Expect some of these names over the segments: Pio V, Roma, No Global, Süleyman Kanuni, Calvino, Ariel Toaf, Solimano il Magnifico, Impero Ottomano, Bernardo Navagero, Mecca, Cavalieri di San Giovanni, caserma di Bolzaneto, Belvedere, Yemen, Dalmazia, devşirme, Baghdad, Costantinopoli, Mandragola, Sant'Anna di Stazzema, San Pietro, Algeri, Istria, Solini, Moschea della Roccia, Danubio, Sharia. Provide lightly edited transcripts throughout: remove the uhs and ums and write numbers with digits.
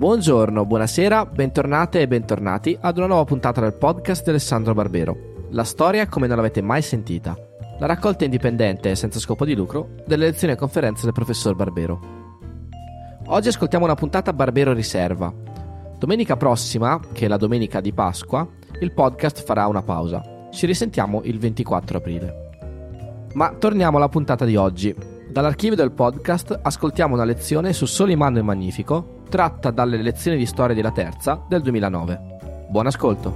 Buongiorno, buonasera, bentornate e bentornati ad una nuova puntata del podcast di Alessandro Barbero. La storia come non l'avete mai sentita. La raccolta indipendente e senza scopo di lucro delle lezioni e conferenze del professor Barbero. Oggi ascoltiamo una puntata Barbero Riserva. Domenica prossima, che è la domenica di Pasqua, il podcast farà una pausa. Ci risentiamo il 24 aprile. Ma torniamo alla puntata di oggi. Dall'archivio del podcast ascoltiamo una lezione su Solimano il Magnifico, tratta dalle lezioni di storia della terza del 2009. Buon ascolto!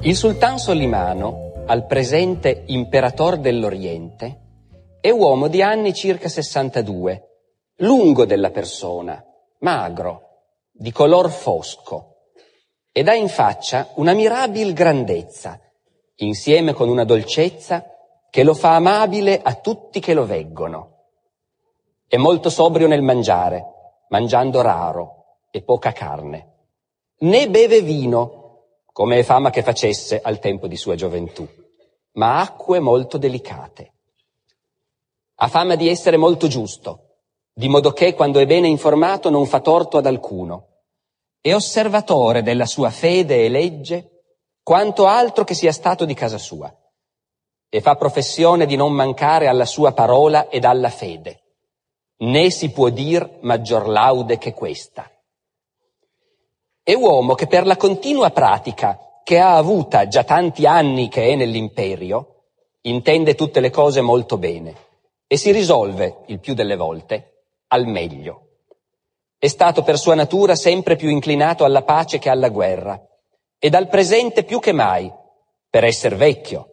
Il sultan Solimano, al presente imperator dell'Oriente, è uomo di anni circa 62, lungo della persona, magro, di color fosco, ed ha in faccia una mirabil grandezza, insieme con una dolcezza che lo fa amabile a tutti che lo veggono. È molto sobrio nel mangiare, mangiando raro e poca carne. Né beve vino, come è fama che facesse al tempo di sua gioventù, ma acque molto delicate. Ha fama di essere molto giusto, di modo che, quando è bene informato, non fa torto ad alcuno. È osservatore della sua fede e legge quanto altro che sia stato di casa sua, e fa professione di non mancare alla sua parola ed alla fede, né si può dir maggior laude che questa. È uomo che, per la continua pratica che ha avuta già tanti anni che è nell'imperio, intende tutte le cose molto bene e si risolve, il più delle volte, al meglio. È stato per sua natura sempre più inclinato alla pace che alla guerra, e dal presente più che mai, per essere vecchio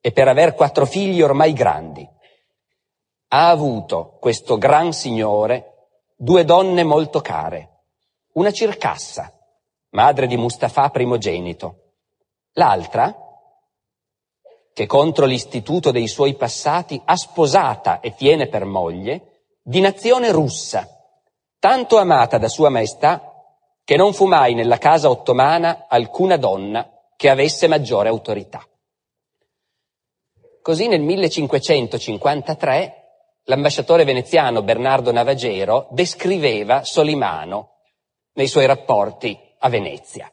e per aver 4 figli ormai grandi. Ha avuto questo gran signore 2 donne molto care, una Circassa, madre di Mustafa primogenito, l'altra, che contro l'istituto dei suoi passati ha sposata e tiene per moglie, di nazione russa, tanto amata da sua maestà che non fu mai nella casa ottomana alcuna donna che avesse maggiore autorità. Così nel 1553 l'ambasciatore veneziano Bernardo Navagero descriveva Solimano nei suoi rapporti a Venezia.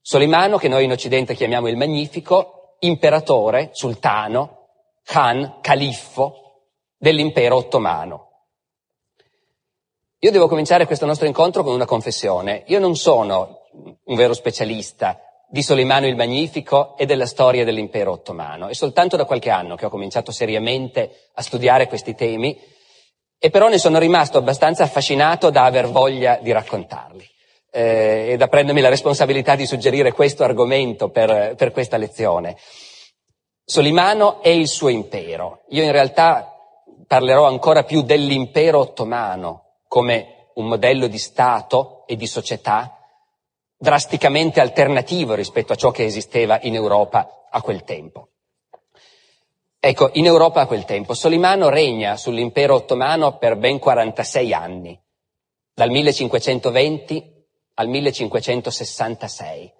Solimano, che noi in Occidente chiamiamo il Magnifico, imperatore, sultano, Khan, califfo dell'impero ottomano. Io devo cominciare questo nostro incontro con una confessione. Io non sono un vero specialista di Solimano il Magnifico e della storia dell'impero ottomano. È soltanto da qualche anno che ho cominciato seriamente a studiare questi temi, e però ne sono rimasto abbastanza affascinato da aver voglia di raccontarli e da prendermi la responsabilità di suggerire questo argomento per questa lezione. Solimano e il suo impero. Io in realtà parlerò ancora più dell'impero ottomano come un modello di Stato e di società drasticamente alternativo rispetto a ciò che esisteva in Europa a quel tempo. Ecco, in Europa a quel tempo Solimano regna sull'impero ottomano per ben 46 anni, dal 1520 al 1566.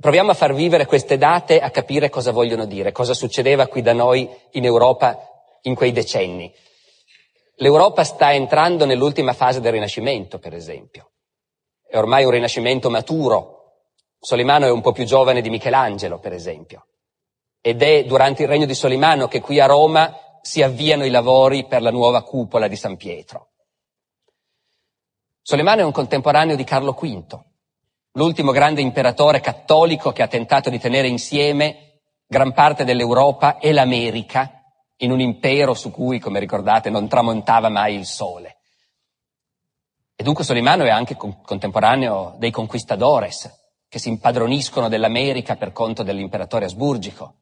Proviamo a far vivere queste date, a capire cosa vogliono dire, cosa succedeva qui da noi in Europa in quei decenni. L'Europa sta entrando nell'ultima fase del Rinascimento, per esempio. È ormai un rinascimento maturo. Solimano è un po' più giovane di Michelangelo, per esempio. Ed è durante il regno di Solimano che qui a Roma si avviano i lavori per la nuova cupola di San Pietro. Solimano è un contemporaneo di Carlo V, l'ultimo grande imperatore cattolico che ha tentato di tenere insieme gran parte dell'Europa e l'America in un impero su cui, come ricordate, non tramontava mai il sole. E dunque Solimano è anche contemporaneo dei conquistadores, che si impadroniscono dell'America per conto dell'imperatore asburgico.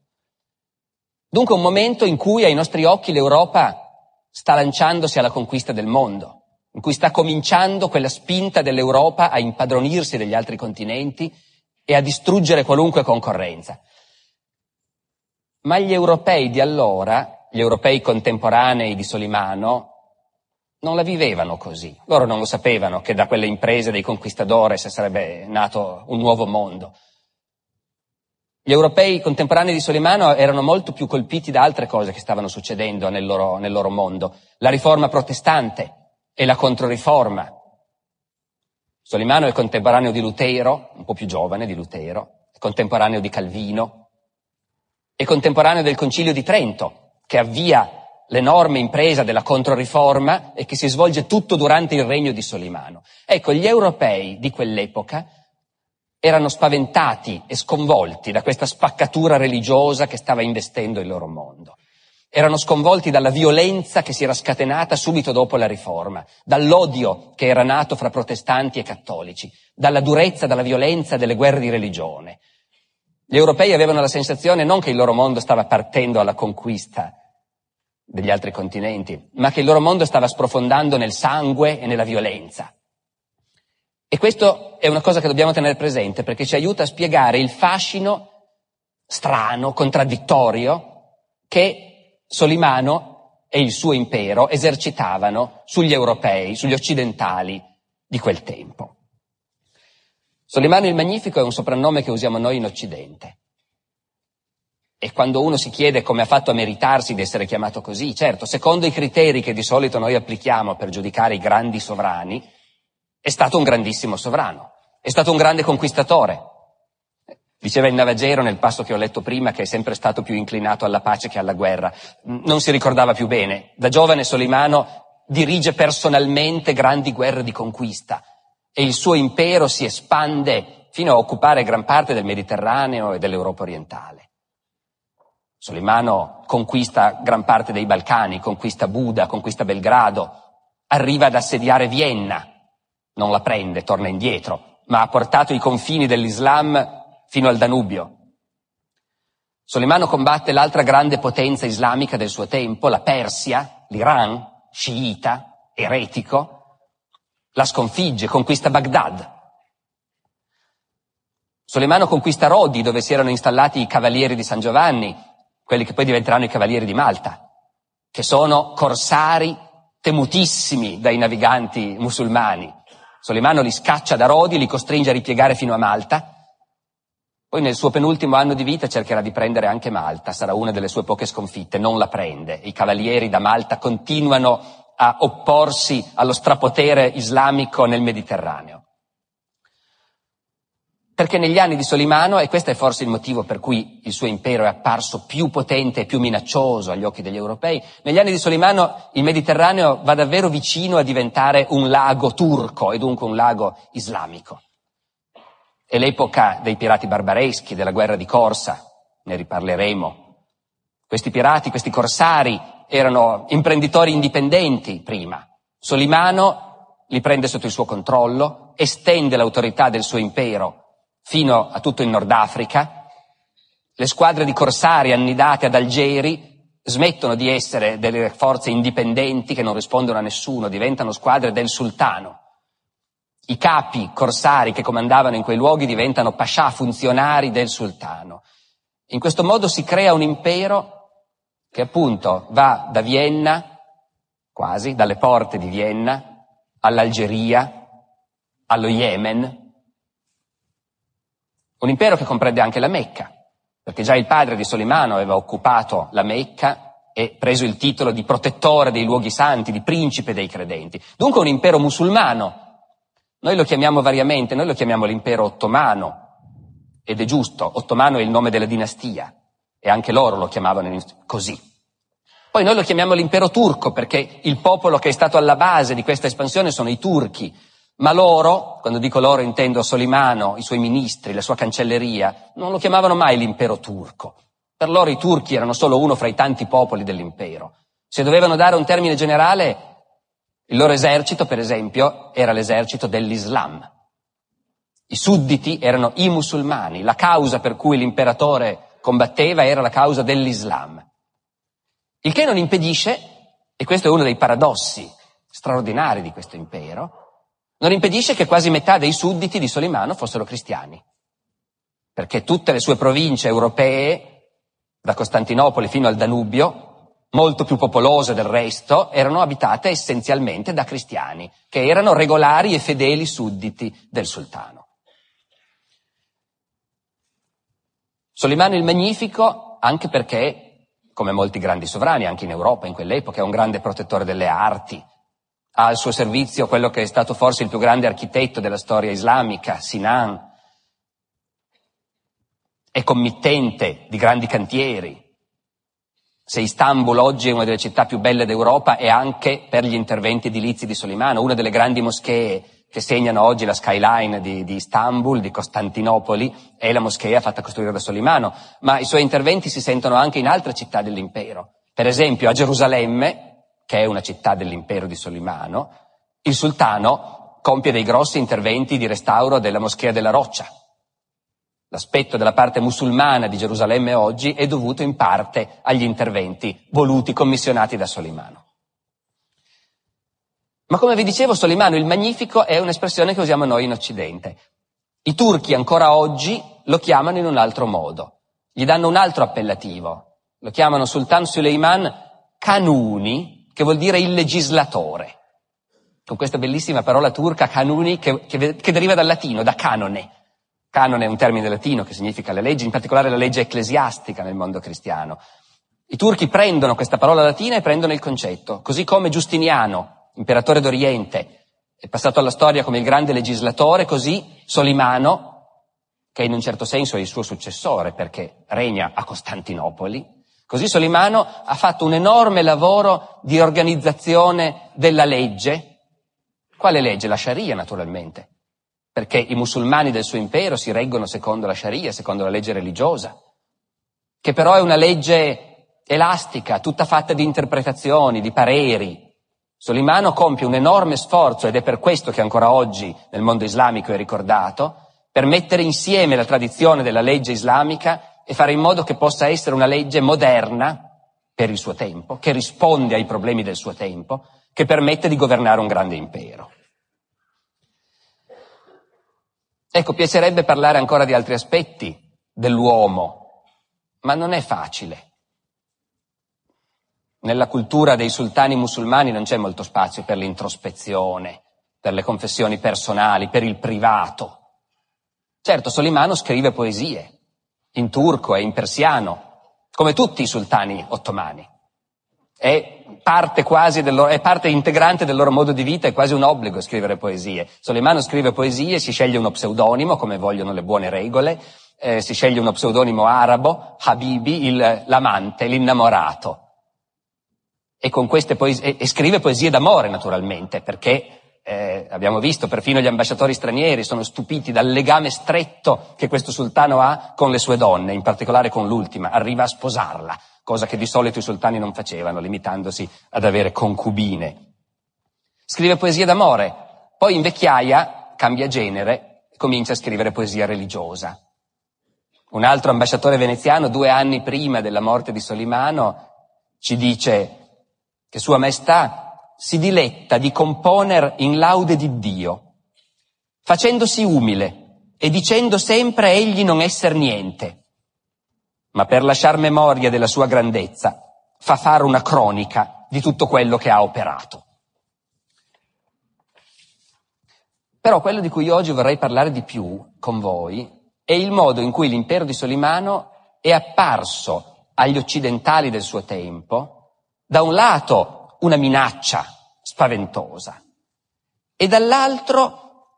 Dunque un momento in cui ai nostri occhi l'Europa sta lanciandosi alla conquista del mondo, in cui sta cominciando quella spinta dell'Europa a impadronirsi degli altri continenti e a distruggere qualunque concorrenza. Ma gli europei di allora, gli europei contemporanei di Solimano, non la vivevano così. Loro non lo sapevano che da quelle imprese dei conquistadores sarebbe nato un nuovo mondo. Gli europei contemporanei di Solimano erano molto più colpiti da altre cose che stavano succedendo nel loro mondo. La riforma protestante e la controriforma. Solimano è contemporaneo di Lutero, un po' più giovane di Lutero, contemporaneo di Calvino, è contemporaneo del Concilio di Trento, che avvia l'enorme impresa della controriforma e che si svolge tutto durante il regno di Solimano. Ecco, gli europei di quell'epoca erano spaventati e sconvolti da questa spaccatura religiosa che stava investendo il loro mondo. Erano sconvolti dalla violenza che si era scatenata subito dopo la Riforma, dall'odio che era nato fra protestanti e cattolici, dalla durezza, dalla violenza delle guerre di religione. Gli europei avevano la sensazione non che il loro mondo stava partendo alla conquista degli altri continenti, ma che il loro mondo stava sprofondando nel sangue e nella violenza. E questo è una cosa che dobbiamo tenere presente, perché ci aiuta a spiegare il fascino strano, contraddittorio, che Solimano e il suo impero esercitavano sugli europei, sugli occidentali di quel tempo. Solimano il Magnifico è un soprannome che usiamo noi in Occidente. E quando uno si chiede come ha fatto a meritarsi di essere chiamato così, certo, secondo i criteri che di solito noi applichiamo per giudicare i grandi sovrani, è stato un grandissimo sovrano, è stato un grande conquistatore. Diceva il Navagero nel passo che ho letto prima che è sempre stato più inclinato alla pace che alla guerra. Non si ricordava più bene. Da giovane Solimano dirige personalmente grandi guerre di conquista e il suo impero si espande fino a occupare gran parte del Mediterraneo e dell'Europa orientale. Solimano conquista gran parte dei Balcani, conquista Buda, conquista Belgrado, arriva ad assediare Vienna. Non la prende, torna indietro, ma ha portato i confini dell'Islam fino al Danubio. Solimano combatte l'altra grande potenza islamica del suo tempo, la Persia, l'Iran, sciita, eretico, la sconfigge, conquista Baghdad. Solimano conquista Rodi, dove si erano installati i cavalieri di San Giovanni, quelli che poi diventeranno i cavalieri di Malta, che sono corsari temutissimi dai naviganti musulmani. Solimano li scaccia da Rodi, li costringe a ripiegare fino a Malta, poi nel suo penultimo anno di vita cercherà di prendere anche Malta, sarà una delle sue poche sconfitte, non la prende. I cavalieri da Malta continuano a opporsi allo strapotere islamico nel Mediterraneo. Perché negli anni di Solimano, e questo è forse il motivo per cui il suo impero è apparso più potente e più minaccioso agli occhi degli europei, negli anni di Solimano il Mediterraneo va davvero vicino a diventare un lago turco e dunque un lago islamico. È l'epoca dei pirati barbareschi, della guerra di corsa, ne riparleremo. Questi pirati, questi corsari erano imprenditori indipendenti prima. Solimano li prende sotto il suo controllo, estende l'autorità del suo impero fino a tutto il Nord Africa. Le squadre di corsari annidate ad Algeri smettono di essere delle forze indipendenti che non rispondono a nessuno, diventano squadre del sultano. I capi corsari che comandavano in quei luoghi diventano pascià, funzionari del sultano. In questo modo si crea un impero che appunto va da Vienna, quasi, dalle porte di Vienna, all'Algeria, allo Yemen. Un impero che comprende anche la Mecca, perché già il padre di Solimano aveva occupato la Mecca e preso il titolo di protettore dei luoghi santi, di principe dei credenti. Dunque un impero musulmano. Noi lo chiamiamo variamente, noi lo chiamiamo l'impero ottomano, ed è giusto, ottomano è il nome della dinastia, e anche loro lo chiamavano così. Poi noi lo chiamiamo l'impero turco, perché il popolo che è stato alla base di questa espansione sono i turchi. Ma loro, quando dico loro intendo Solimano, i suoi ministri, la sua cancelleria, non lo chiamavano mai l'impero turco. Per loro i turchi erano solo uno fra i tanti popoli dell'impero. Se dovevano dare un termine generale, il loro esercito, per esempio, era l'esercito dell'Islam. I sudditi erano i musulmani, la causa per cui l'imperatore combatteva era la causa dell'Islam. Il che non impedisce, e questo è uno dei paradossi straordinari di questo impero, non impedisce che quasi metà dei sudditi di Solimano fossero cristiani, perché tutte le sue province europee, da Costantinopoli fino al Danubio, molto più popolose del resto, erano abitate essenzialmente da cristiani, che erano regolari e fedeli sudditi del sultano. Solimano il Magnifico, anche perché, come molti grandi sovrani, anche in Europa in quell'epoca, è un grande protettore delle arti, ha al suo servizio quello che è stato forse il più grande architetto della storia islamica, Sinan, è committente di grandi cantieri. Se Istanbul oggi è una delle città più belle d'Europa è anche per gli interventi edilizi di Solimano, una delle grandi moschee che segnano oggi la skyline di Istanbul, di Costantinopoli, è la moschea fatta costruire da Solimano, ma i suoi interventi si sentono anche in altre città dell'impero. Per esempio a Gerusalemme, che è una città dell'impero di Solimano, il sultano compie dei grossi interventi di restauro della moschea della Roccia. L'aspetto della parte musulmana di Gerusalemme oggi è dovuto in parte agli interventi voluti, commissionati da Solimano. Ma come vi dicevo, Solimano il Magnifico è un'espressione che usiamo noi in Occidente. I turchi ancora oggi lo chiamano in un altro modo, gli danno un altro appellativo, lo chiamano Sultan Süleyman Kanuni, che vuol dire il legislatore, con questa bellissima parola turca Kanuni che deriva dal latino, da canone. Canone è un termine latino che significa la legge, in particolare la legge ecclesiastica nel mondo cristiano. I turchi prendono questa parola latina e prendono il concetto, così come Giustiniano, imperatore d'Oriente, è passato alla storia come il grande legislatore, così Solimano, che in un certo senso è il suo successore perché regna a Costantinopoli, così Solimano ha fatto un enorme lavoro di organizzazione della legge. Quale legge? La Sharia, naturalmente. Perché i musulmani del suo impero si reggono secondo la Sharia, secondo la legge religiosa, che però è una legge elastica, tutta fatta di interpretazioni, di pareri. Solimano compie un enorme sforzo, ed è per questo che ancora oggi nel mondo islamico è ricordato, per mettere insieme la tradizione della legge islamica e fare in modo che possa essere una legge moderna per il suo tempo, che risponde ai problemi del suo tempo, che permette di governare un grande impero. Ecco, piacerebbe parlare ancora di altri aspetti dell'uomo, ma non è facile. Nella cultura dei sultani musulmani non c'è molto spazio per l'introspezione, per le confessioni personali, per il privato. Certo, Solimano scrive poesie, in turco e in persiano, come tutti i sultani ottomani. È parte integrante del loro modo di vita, è quasi un obbligo scrivere poesie. Solimano scrive poesie, si sceglie uno pseudonimo, come vogliono le buone regole, si sceglie uno pseudonimo arabo, Habibi, l'amante, l'innamorato. E con queste poesie, e scrive poesie d'amore naturalmente, perché abbiamo visto, perfino gli ambasciatori stranieri sono stupiti dal legame stretto che questo sultano ha con le sue donne, in particolare con l'ultima, arriva a sposarla. Cosa che di solito i sultani non facevano, limitandosi ad avere concubine. Scrive poesie d'amore, poi in vecchiaia cambia genere e comincia a scrivere poesia religiosa. Un altro ambasciatore veneziano, 2 anni prima della morte di Solimano, ci dice che Sua Maestà si diletta di componer in laude di Dio, facendosi umile e dicendo sempre egli non esser niente, ma per lasciar memoria della sua grandezza fa fare una cronica di tutto quello che ha operato. Però quello di cui oggi vorrei parlare di più con voi è il modo in cui l'impero di Solimano è apparso agli occidentali del suo tempo, da un lato una minaccia spaventosa e dall'altro,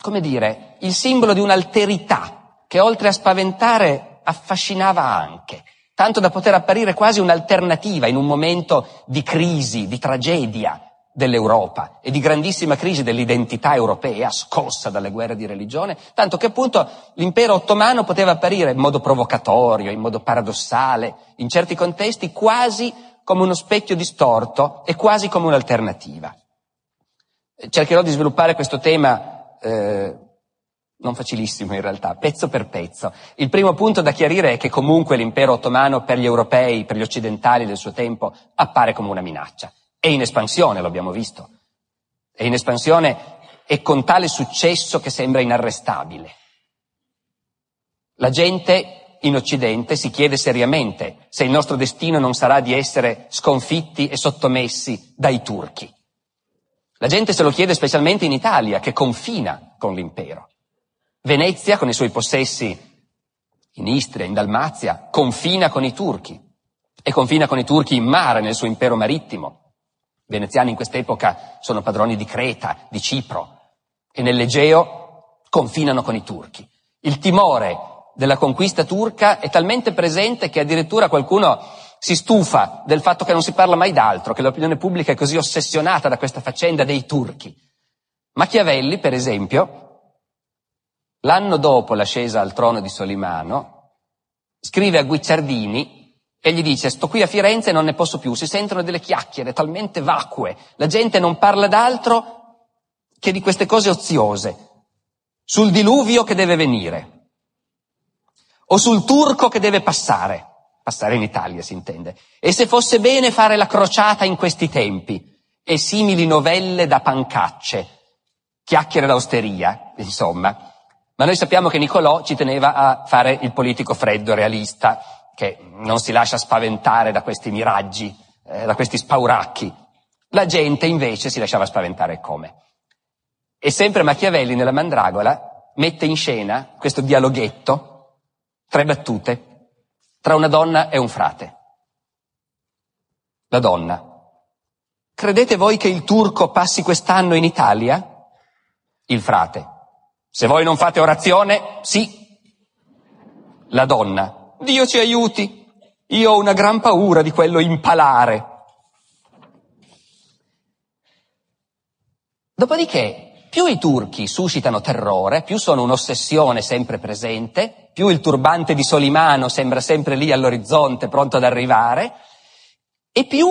come dire, il simbolo di un'alterità che oltre a spaventare affascinava anche, tanto da poter apparire quasi un'alternativa in un momento di crisi, di tragedia dell'Europa e di grandissima crisi dell'identità europea scossa dalle guerre di religione, tanto che appunto l'impero ottomano poteva apparire in modo provocatorio, in modo paradossale, in certi contesti quasi come uno specchio distorto e quasi come un'alternativa. Cercherò di sviluppare questo tema non facilissimo in realtà, pezzo per pezzo. Il primo punto da chiarire è che comunque l'impero ottomano per gli europei, per gli occidentali del suo tempo, appare come una minaccia. È in espansione, lo abbiamo visto. È in espansione e con tale successo che sembra inarrestabile. La gente in Occidente si chiede seriamente se il nostro destino non sarà di essere sconfitti e sottomessi dai turchi. La gente se lo chiede specialmente in Italia, che confina con l'impero. Venezia, con i suoi possessi in Istria, in Dalmazia, confina con i turchi e confina con i turchi in mare nel suo impero marittimo. I veneziani in quest'epoca sono padroni di Creta, di Cipro e nell'Egeo confinano con i turchi. Il timore della conquista turca è talmente presente che addirittura qualcuno si stufa del fatto che non si parla mai d'altro, che l'opinione pubblica è così ossessionata da questa faccenda dei turchi. Machiavelli, per esempio, l'anno dopo l'ascesa al trono di Solimano, scrive a Guicciardini e gli dice: sto qui a Firenze e non ne posso più, si sentono delle chiacchiere talmente vacue, la gente non parla d'altro che di queste cose oziose, sul diluvio che deve venire, o sul turco che deve passare in Italia si intende, e se fosse bene fare la crociata in questi tempi, e simili novelle da pancacce, chiacchiere d'austeria, insomma. Ma noi sappiamo che Niccolò ci teneva a fare il politico freddo, realista, che non si lascia spaventare da questi miraggi, da questi spauracchi. La gente invece si lasciava spaventare come? E sempre Machiavelli nella Mandragola mette in scena questo dialoghetto, 3 battute, tra una donna e un frate. La donna: credete voi che il turco passi quest'anno in Italia? Il frate: se voi non fate orazione, sì. La donna: Dio ci aiuti, io ho una gran paura di quello impalare. Dopodiché, più i turchi suscitano terrore, più sono un'ossessione sempre presente, più il turbante di Solimano sembra sempre lì all'orizzonte, pronto ad arrivare, e più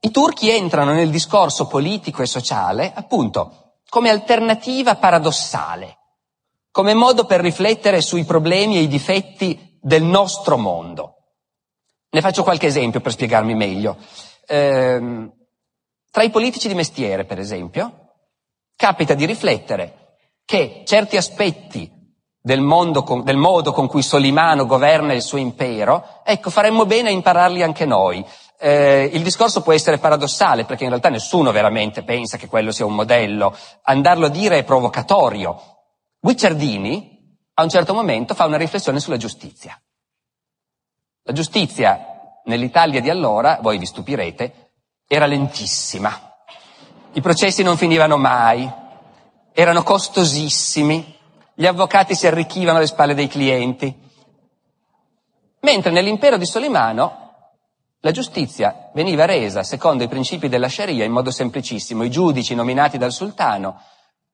i turchi entrano nel discorso politico e sociale, appunto, come alternativa paradossale, come modo per riflettere sui problemi e i difetti del nostro mondo. Ne faccio qualche esempio per spiegarmi meglio. Tra i politici di mestiere, per esempio, capita di riflettere che certi aspetti del modo con cui Solimano governa il suo impero, ecco, faremmo bene a impararli anche noi. Il discorso può essere paradossale, perché in realtà nessuno veramente pensa che quello sia un modello. Andarlo a dire è provocatorio. Guicciardini a un certo momento fa una riflessione sulla giustizia. La giustizia nell'Italia di allora, voi vi stupirete, era lentissima. I processi non finivano mai, erano costosissimi, gli avvocati si arricchivano alle spalle dei clienti. Mentre nell'impero di Solimano la giustizia veniva resa secondo i principi della Sharia in modo semplicissimo, i giudici nominati dal sultano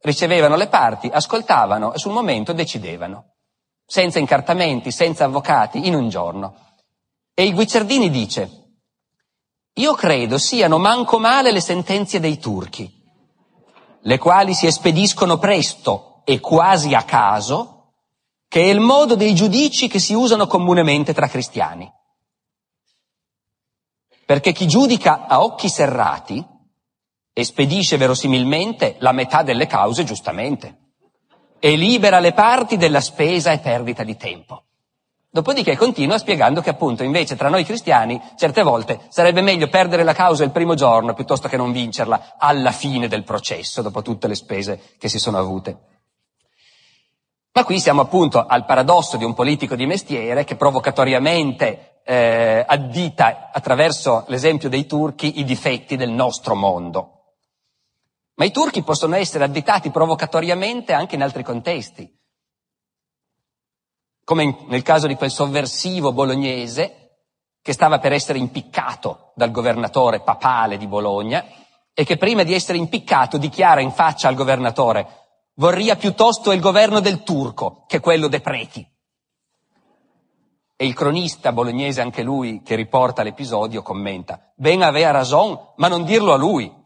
ricevevano le parti, ascoltavano e sul momento decidevano, senza incartamenti, senza avvocati, in un giorno. E il Guicciardini dice: io credo siano manco male le sentenze dei turchi, le quali si espediscono presto e quasi a caso, che è il modo dei giudici che si usano comunemente tra cristiani. Perché chi giudica a occhi serrati espedisce verosimilmente la metà delle cause giustamente e libera le parti della spesa e perdita di tempo. Dopodiché continua spiegando che appunto invece tra noi cristiani certe volte sarebbe meglio perdere la causa il primo giorno piuttosto che non vincerla alla fine del processo, dopo tutte le spese che si sono avute. Ma qui siamo appunto al paradosso di un politico di mestiere che provocatoriamente addita attraverso l'esempio dei turchi i difetti del nostro mondo. Ma i turchi possono essere additati provocatoriamente anche in altri contesti, come nel caso di quel sovversivo bolognese che stava per essere impiccato dal governatore papale di Bologna e che prima di essere impiccato dichiara in faccia al governatore: vorria piuttosto il governo del turco che quello dei preti. E il cronista bolognese, anche lui, che riporta l'episodio, commenta: ben avea ragione, ma non dirlo a lui.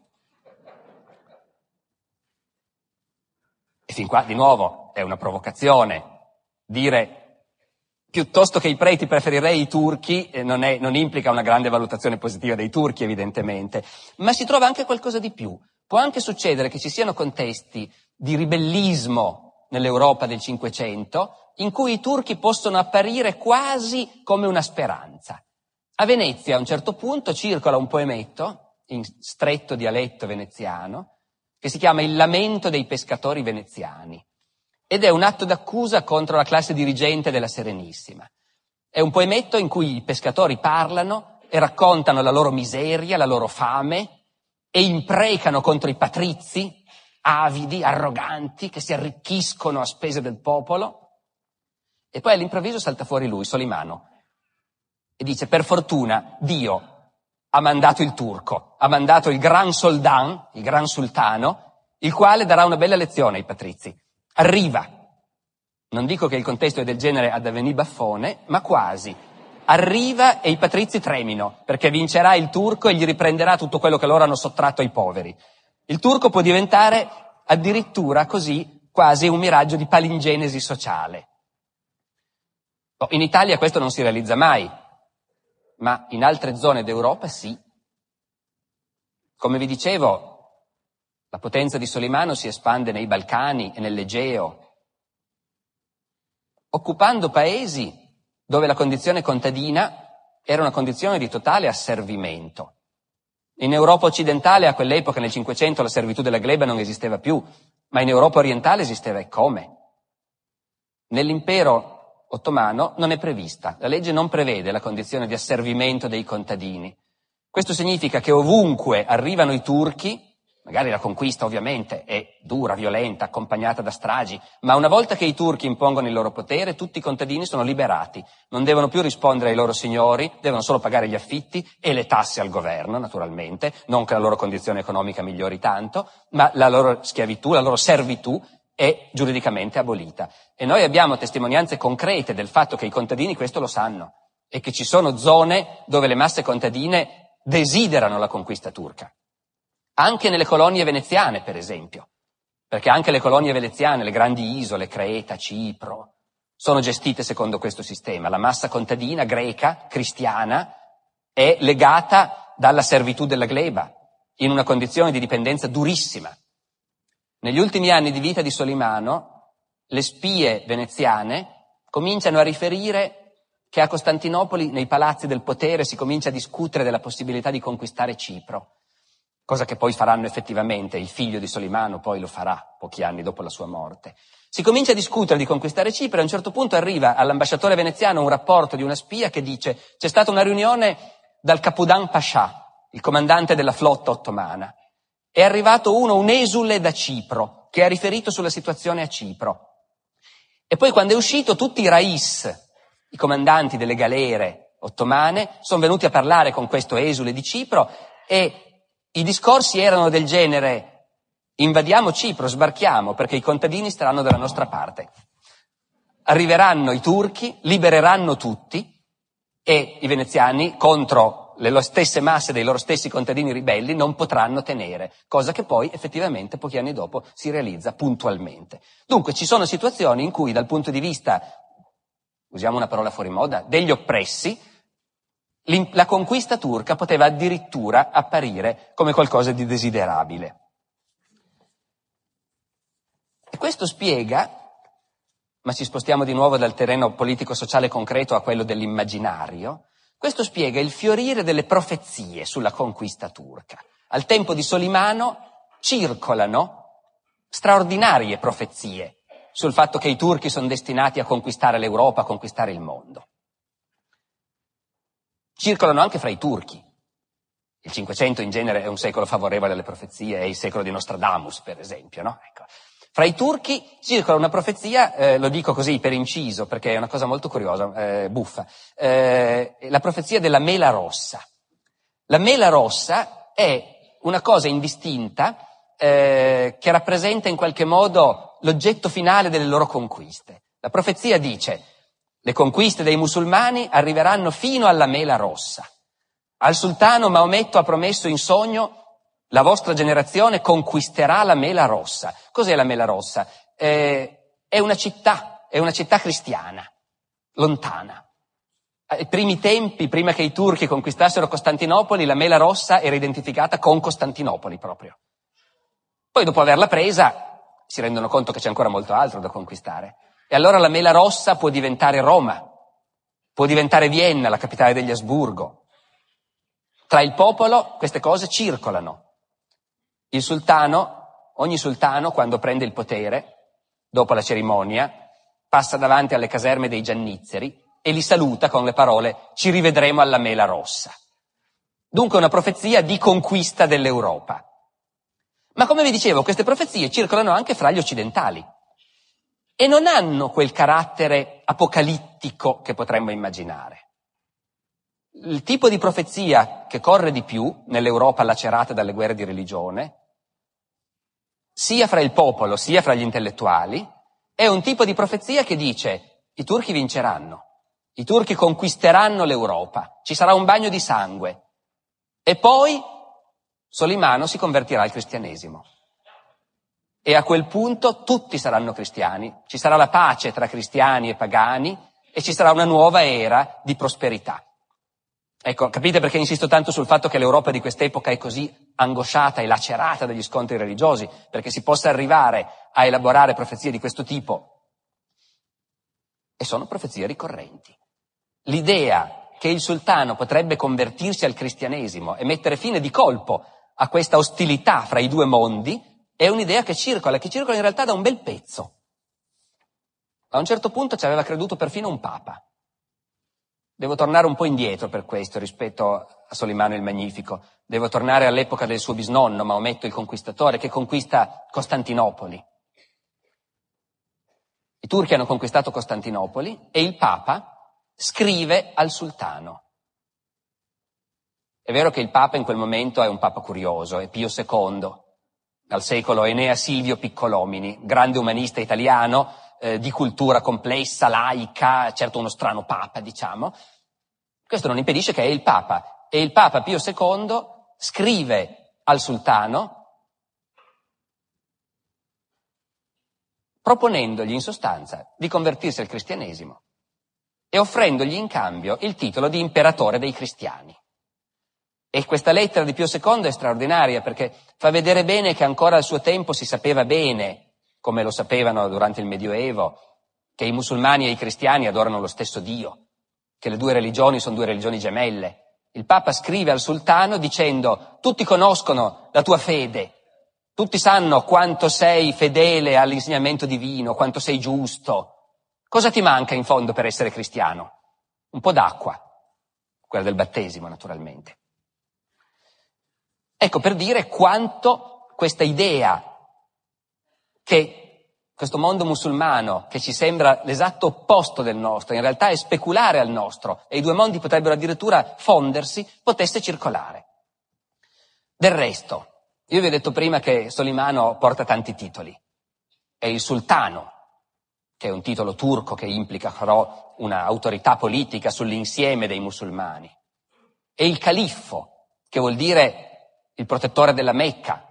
E fin qua, di nuovo, è una provocazione. Dire piuttosto che i preti preferirei i turchi non implica una grande valutazione positiva dei turchi, evidentemente. Ma si trova anche qualcosa di più. Può anche succedere che ci siano contesti di ribellismo nell'Europa del Cinquecento in cui i turchi possono apparire quasi come una speranza. A Venezia a un certo punto circola un poemetto in stretto dialetto veneziano che si chiama Il lamento dei pescatori veneziani ed è un atto d'accusa contro la classe dirigente della Serenissima. È un poemetto in cui i pescatori parlano e raccontano la loro miseria, la loro fame, e imprecano contro i patrizi, avidi, arroganti, che si arricchiscono a spese del popolo. E poi all'improvviso salta fuori lui, Solimano, e dice: per fortuna Dio ha mandato il turco, ha mandato il gran soldan, il gran sultano, il quale darà una bella lezione ai patrizi. Arriva, non dico che il contesto è del genere ad avvenì baffone, ma quasi, arriva e i patrizi tremino, perché vincerà il turco e gli riprenderà tutto quello che loro hanno sottratto ai poveri. Il turco può diventare addirittura così quasi un miraggio di palingenesi sociale. In Italia questo non si realizza mai, ma in altre zone d'Europa sì. Come vi dicevo, la potenza di Solimano si espande nei Balcani e nell'Egeo, occupando paesi dove la condizione contadina era una condizione di totale asservimento. In Europa occidentale a quell'epoca, nel Cinquecento, la servitù della gleba non esisteva più, ma in Europa orientale esisteva e come. Nell'impero ottomano non è prevista, la legge non prevede la condizione di asservimento dei contadini. Questo significa che ovunque arrivano i turchi, magari la conquista ovviamente è dura, violenta, accompagnata da stragi, ma una volta che i turchi impongono il loro potere, tutti i contadini sono liberati, non devono più rispondere ai loro signori, devono solo pagare gli affitti e le tasse al governo, naturalmente, non che la loro condizione economica migliori tanto, ma la loro schiavitù, la loro servitù è giuridicamente abolita. E noi abbiamo testimonianze concrete del fatto che i contadini questo lo sanno e che ci sono zone dove le masse contadine desiderano la conquista turca. Anche nelle colonie veneziane, per esempio, perché anche le colonie veneziane, le grandi isole, Creta, Cipro, sono gestite secondo questo sistema. La massa contadina greca, cristiana, è legata dalla servitù della gleba, in una condizione di dipendenza durissima. Negli ultimi anni di vita di Solimano, le spie veneziane cominciano a riferire che a Costantinopoli, nei palazzi del potere, si comincia a discutere della possibilità di conquistare Cipro, cosa che poi faranno effettivamente, il figlio di Solimano poi lo farà pochi anni dopo la sua morte. Si comincia a discutere di conquistare Cipro e a un certo punto arriva all'ambasciatore veneziano un rapporto di una spia che dice: c'è stata una riunione dal Capodan Pascià, il comandante della flotta ottomana. È arrivato un esule da Cipro, che ha riferito sulla situazione a Cipro. E poi quando è uscito, tutti i rais, i comandanti delle galere ottomane, sono venuti a parlare con questo esule di Cipro e i discorsi erano del genere: invadiamo Cipro, sbarchiamo, perché i contadini staranno dalla nostra parte. Arriveranno i turchi, libereranno tutti, e i veneziani contro le stesse masse dei loro stessi contadini ribelli non potranno tenere, cosa che poi effettivamente pochi anni dopo si realizza puntualmente. Dunque ci sono situazioni in cui dal punto di vista, usiamo una parola fuori moda, degli oppressi, la conquista turca poteva addirittura apparire come qualcosa di desiderabile. E questo spiega, ma ci spostiamo di nuovo dal terreno politico-sociale concreto a quello dell'immaginario, questo spiega il fiorire delle profezie sulla conquista turca. Al tempo di Solimano circolano straordinarie profezie sul fatto che i turchi sono destinati a conquistare l'Europa, a conquistare il mondo. Circolano anche fra i turchi. Il Cinquecento in genere è un secolo favorevole alle profezie, è il secolo di Nostradamus, per esempio, no? Ecco. Fra i turchi circola una profezia, lo dico così per inciso perché è una cosa molto curiosa, buffa, la profezia della mela rossa. La mela rossa è una cosa indistinta che rappresenta in qualche modo l'oggetto finale delle loro conquiste. La profezia dice: le conquiste dei musulmani arriveranno fino alla mela rossa. Al sultano Maometto ha promesso in sogno: la vostra generazione conquisterà la mela rossa. Cos'è la mela rossa? È una città cristiana, lontana. Ai primi tempi, prima che i turchi conquistassero Costantinopoli, la mela rossa era identificata con Costantinopoli proprio. Poi dopo averla presa si rendono conto che c'è ancora molto altro da conquistare. E allora la mela rossa può diventare Roma, può diventare Vienna, la capitale degli Asburgo. Tra il popolo queste cose circolano. Il sultano, ogni sultano quando prende il potere, Dopo la cerimonia, passa davanti alle caserme dei Giannizzeri e li saluta con le parole «Ci rivedremo alla mela rossa». Dunque una profezia di conquista dell'Europa. Ma come vi dicevo, queste profezie circolano anche fra gli occidentali e non hanno quel carattere apocalittico che potremmo immaginare. Il tipo di profezia che corre di più nell'Europa lacerata dalle guerre di religione, sia fra il popolo sia fra gli intellettuali, è un tipo di profezia che dice i turchi vinceranno, i turchi conquisteranno l'Europa, ci sarà un bagno di sangue e poi Solimano si convertirà al cristianesimo. E a quel punto tutti saranno cristiani, ci sarà la pace tra cristiani e pagani e ci sarà una nuova era di prosperità. Ecco, capite perché insisto tanto sul fatto che l'Europa di quest'epoca è così angosciata e lacerata dagli scontri religiosi, perché si possa arrivare a elaborare profezie di questo tipo. E sono profezie ricorrenti. L'idea che il sultano potrebbe convertirsi al cristianesimo e mettere fine di colpo a questa ostilità fra i due mondi è un'idea che circola in realtà da un bel pezzo. A un certo punto ci aveva creduto perfino un papa. Devo tornare un po' indietro per questo rispetto a Solimano il Magnifico. Devo tornare all'epoca del suo bisnonno, Maometto il Conquistatore, che conquista Costantinopoli. I turchi hanno conquistato Costantinopoli e il papa scrive al sultano. È vero che il papa in quel momento è un papa curioso, è Pio II, al secolo Enea Silvio Piccolomini, grande umanista italiano, di cultura complessa, laica, certo uno strano papa, diciamo. Questo non impedisce che è il papa. E il papa Pio II scrive al sultano proponendogli in sostanza di convertirsi al cristianesimo e offrendogli in cambio il titolo di imperatore dei cristiani. E questa lettera di Pio II è straordinaria perché fa vedere bene che ancora al suo tempo si sapeva bene, come lo sapevano durante il Medioevo, che i musulmani e i cristiani adorano lo stesso Dio, che le due religioni sono due religioni gemelle. Il Papa scrive al sultano dicendo «Tutti conoscono la tua fede, tutti sanno quanto sei fedele all'insegnamento divino, quanto sei giusto. Cosa ti manca in fondo per essere cristiano? Un po' d'acqua, quella del battesimo naturalmente». Ecco, per dire quanto questa idea che questo mondo musulmano, che ci sembra l'esatto opposto del nostro, in realtà è speculare al nostro, e i due mondi potrebbero addirittura fondersi, potesse circolare. Del resto, io vi ho detto prima che Solimano porta tanti titoli. È il sultano, che è un titolo turco che implica però un'autorità politica sull'insieme dei musulmani. È il califfo, che vuol dire il protettore della Mecca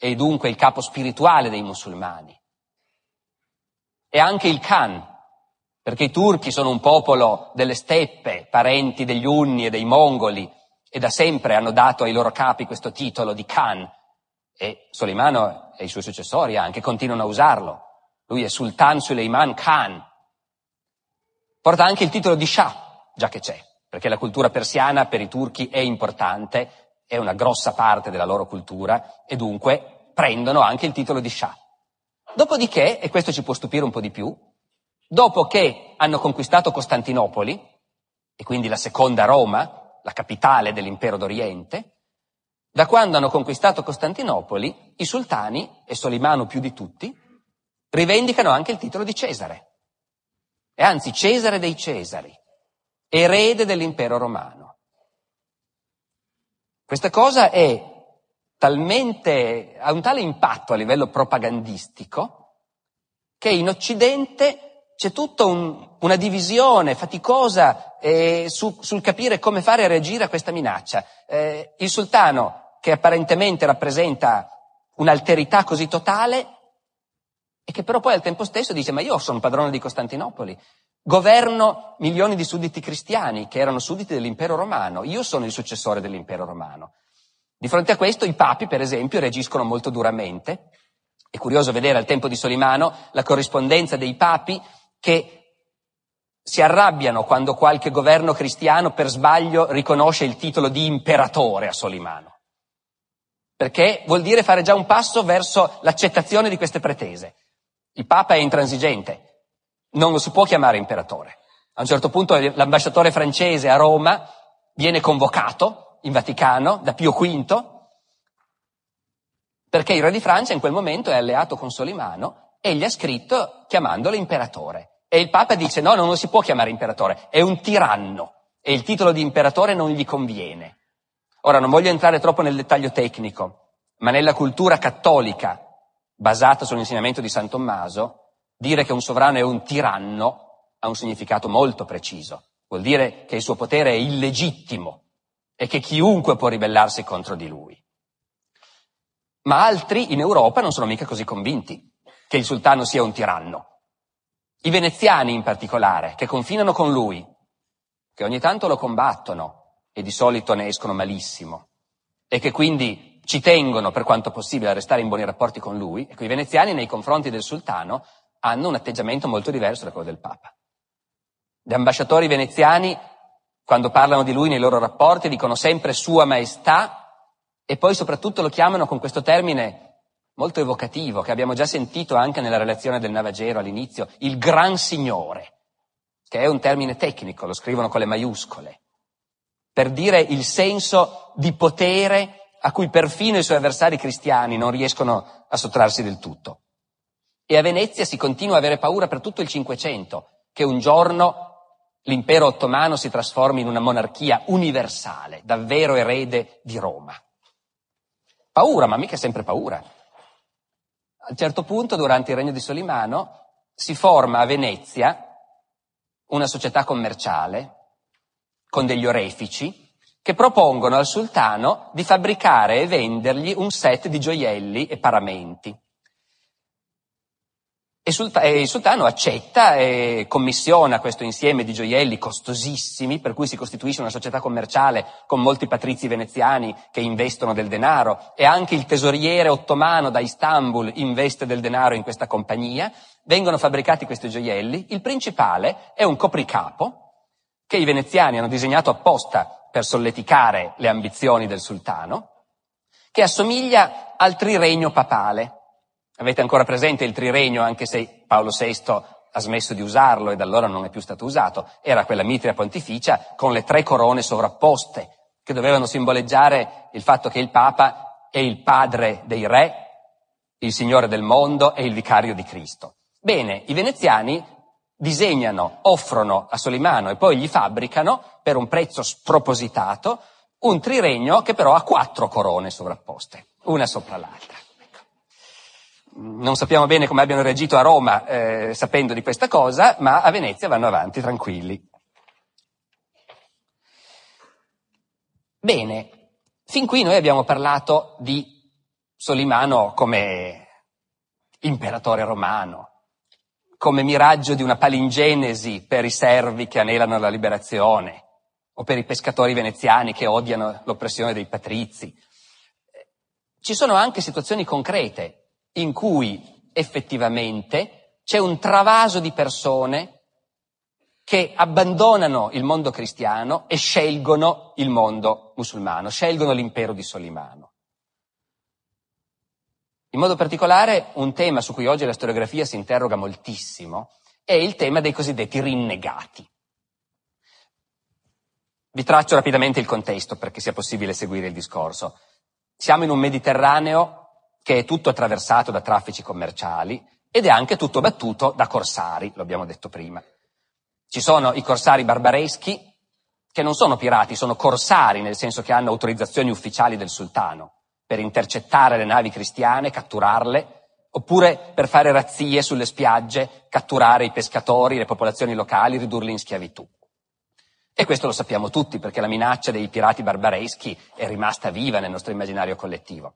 e dunque il capo spirituale dei musulmani. E anche il Khan, perché i turchi sono un popolo delle steppe, parenti degli Unni e dei Mongoli, e da sempre hanno dato ai loro capi questo titolo di Khan, e Solimano e i suoi successori anche continuano a usarlo. Lui è Sultan Suleiman Khan. Porta anche il titolo di Shah, già che c'è, perché la cultura persiana per i turchi è importante, è una grossa parte della loro cultura, e dunque prendono anche il titolo di Shah. Dopodiché, e questo ci può stupire un po' di più, dopo che hanno conquistato Costantinopoli, e quindi la seconda Roma, la capitale dell'impero d'Oriente, da quando hanno conquistato Costantinopoli, i sultani, e Solimano più di tutti, rivendicano anche il titolo di Cesare. E anzi, Cesare dei Cesari, erede dell'impero romano. Questa cosa ha un tale impatto a livello propagandistico che in Occidente c'è tutta una divisione faticosa sul capire come fare a reagire a questa minaccia. Il sultano, che apparentemente rappresenta un'alterità così totale e che però poi al tempo stesso dice «Ma io sono padrone di Costantinopoli». Governo milioni di sudditi cristiani che erano sudditi dell'impero romano, io sono il successore dell'impero romano. Di fronte a questo i papi, per esempio, reagiscono molto duramente. È curioso vedere al tempo di Solimano la corrispondenza dei papi che si arrabbiano quando qualche governo cristiano per sbaglio riconosce il titolo di imperatore a Solimano, perché vuol dire fare già un passo verso l'accettazione di queste pretese. Il Papa è intransigente, non lo si può chiamare imperatore. A un certo punto l'ambasciatore francese a Roma viene convocato in Vaticano da Pio V, perché il re di Francia in quel momento è alleato con Solimano e gli ha scritto chiamandolo imperatore. E il Papa dice no, non lo si può chiamare imperatore, è un tiranno e il titolo di imperatore non gli conviene. Ora, non voglio entrare troppo nel dettaglio tecnico, ma nella cultura cattolica, basata sull'insegnamento di San Tommaso, dire che un sovrano è un tiranno ha un significato molto preciso. Vuol dire che il suo potere è illegittimo e che chiunque può ribellarsi contro di lui. Ma altri in Europa non sono mica così convinti che il sultano sia un tiranno. I veneziani in particolare, che confinano con lui, che ogni tanto lo combattono e di solito ne escono malissimo, e che quindi ci tengono per quanto possibile a restare in buoni rapporti con lui, ecco, i veneziani nei confronti del sultano hanno un atteggiamento molto diverso da quello del Papa. Gli ambasciatori veneziani, quando parlano di lui nei loro rapporti, dicono sempre Sua Maestà, e poi soprattutto lo chiamano con questo termine molto evocativo, che abbiamo già sentito anche nella relazione del Navagero all'inizio, il Gran Signore, che è un termine tecnico, lo scrivono con le maiuscole, per dire il senso di potere a cui perfino i suoi avversari cristiani non riescono a sottrarsi del tutto. E a Venezia si continua a avere paura per tutto il Cinquecento, che un giorno l'impero ottomano si trasformi in una monarchia universale, davvero erede di Roma. Paura, ma mica sempre paura. A un certo punto, durante il regno di Solimano, si forma a Venezia una società commerciale con degli orefici che propongono al sultano di fabbricare e vendergli un set di gioielli e paramenti. E il sultano accetta e commissiona questo insieme di gioielli costosissimi, per cui si costituisce una società commerciale con molti patrizi veneziani che investono del denaro, e anche il tesoriere ottomano da Istanbul investe del denaro in questa compagnia. Vengono fabbricati questi gioielli. Il principale è un copricapo che i veneziani hanno disegnato apposta per solleticare le ambizioni del sultano, che assomiglia al triregno papale. Avete ancora presente il triregno, anche se Paolo VI ha smesso di usarlo e da allora non è più stato usato? Era quella mitria pontificia con le tre corone sovrapposte, che dovevano simboleggiare il fatto che il Papa è il padre dei re, il Signore del mondo e il vicario di Cristo. Bene, i veneziani disegnano, offrono a Solimano e poi gli fabbricano, per un prezzo spropositato, un triregno che però ha quattro corone sovrapposte, una sopra l'altra. Non sappiamo bene come abbiano reagito a Roma sapendo di questa cosa, ma a Venezia vanno avanti tranquilli. Bene, fin qui noi abbiamo parlato di Solimano come imperatore romano, come miraggio di una palingenesi per i servi che anelano alla liberazione o per i pescatori veneziani che odiano l'oppressione dei patrizi. Ci sono anche situazioni concrete in cui effettivamente c'è un travaso di persone che abbandonano il mondo cristiano e scelgono il mondo musulmano, scelgono l'impero di Solimano. In modo particolare, un tema su cui oggi la storiografia si interroga moltissimo è il tema dei cosiddetti rinnegati. Vi traccio rapidamente il contesto perché sia possibile seguire il discorso. Siamo in un Mediterraneo che è tutto attraversato da traffici commerciali ed è anche tutto battuto da corsari, lo abbiamo detto prima. Ci sono i corsari barbareschi, che non sono pirati, sono corsari, nel senso che hanno autorizzazioni ufficiali del sultano per intercettare le navi cristiane, catturarle, oppure per fare razzie sulle spiagge, catturare i pescatori, le popolazioni locali, ridurli in schiavitù. E questo lo sappiamo tutti, perché la minaccia dei pirati barbareschi è rimasta viva nel nostro immaginario collettivo.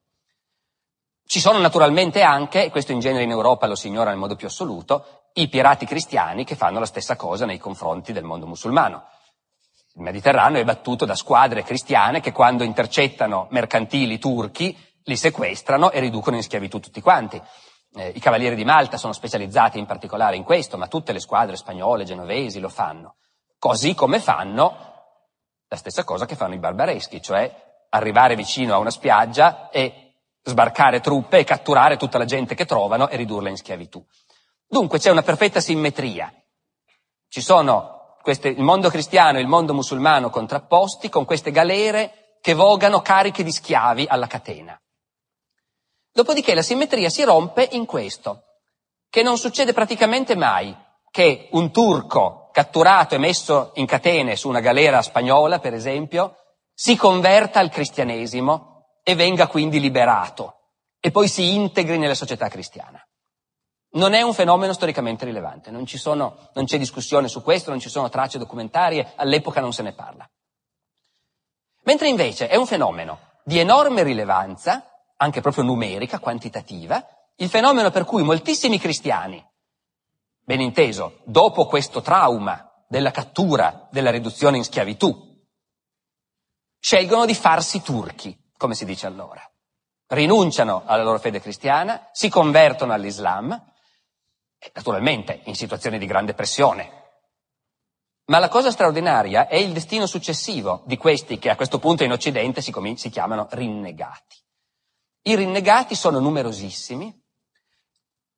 Ci sono naturalmente anche, questo in genere in Europa lo si ignora nel modo più assoluto, i pirati cristiani che fanno la stessa cosa nei confronti del mondo musulmano. Il Mediterraneo è battuto da squadre cristiane che quando intercettano mercantili turchi li sequestrano e riducono in schiavitù tutti quanti. I cavalieri di Malta sono specializzati in particolare in questo, ma tutte le squadre spagnole, genovesi lo fanno. Così come fanno la stessa cosa che fanno i barbareschi, cioè arrivare vicino a una spiaggia e sbarcare truppe e catturare tutta la gente che trovano e ridurla in schiavitù. Dunque c'è una perfetta simmetria. Ci sono il mondo cristiano e il mondo musulmano contrapposti con queste galere che vogano cariche di schiavi alla catena. Dopodiché la simmetria si rompe in questo, che non succede praticamente mai che un turco catturato e messo in catene su una galera spagnola, per esempio, si converta al cristianesimo e venga quindi liberato e poi si integri nella società cristiana. Non è un fenomeno storicamente rilevante, non c'è discussione su questo, non ci sono tracce documentarie, all'epoca non se ne parla. Mentre invece è un fenomeno di enorme rilevanza, anche proprio numerica, quantitativa, il fenomeno per cui moltissimi cristiani, ben inteso, dopo questo trauma della cattura, della riduzione in schiavitù, scelgono di farsi turchi, come si dice allora. Rinunciano alla loro fede cristiana, si convertono all'Islam, naturalmente in situazioni di grande pressione. Ma la cosa straordinaria è il destino successivo di questi che a questo punto in Occidente si chiamano rinnegati. I rinnegati sono numerosissimi,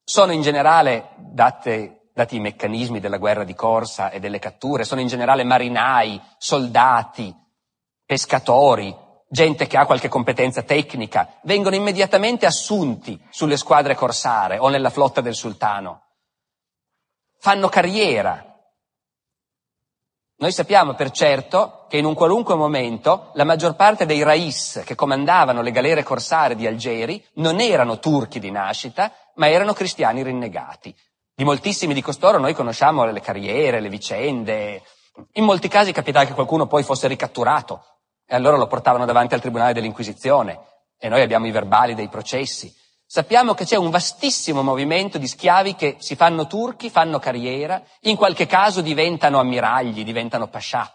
sono in generale, dati i meccanismi della guerra di corsa e delle catture, sono in generale marinai, soldati, pescatori, gente che ha qualche competenza tecnica, vengono immediatamente assunti sulle squadre corsare o nella flotta del sultano, fanno carriera. Noi sappiamo per certo che in un qualunque momento la maggior parte dei rais che comandavano le galere corsare di Algeri non erano turchi di nascita, ma erano cristiani rinnegati. Di moltissimi di costoro noi conosciamo le carriere, le vicende. In molti casi capitava che qualcuno poi fosse ricatturato e allora lo portavano davanti al tribunale dell'Inquisizione e noi abbiamo i verbali dei processi. Sappiamo che c'è un vastissimo movimento di schiavi che si fanno turchi, fanno carriera, in qualche caso diventano ammiragli, diventano pascià.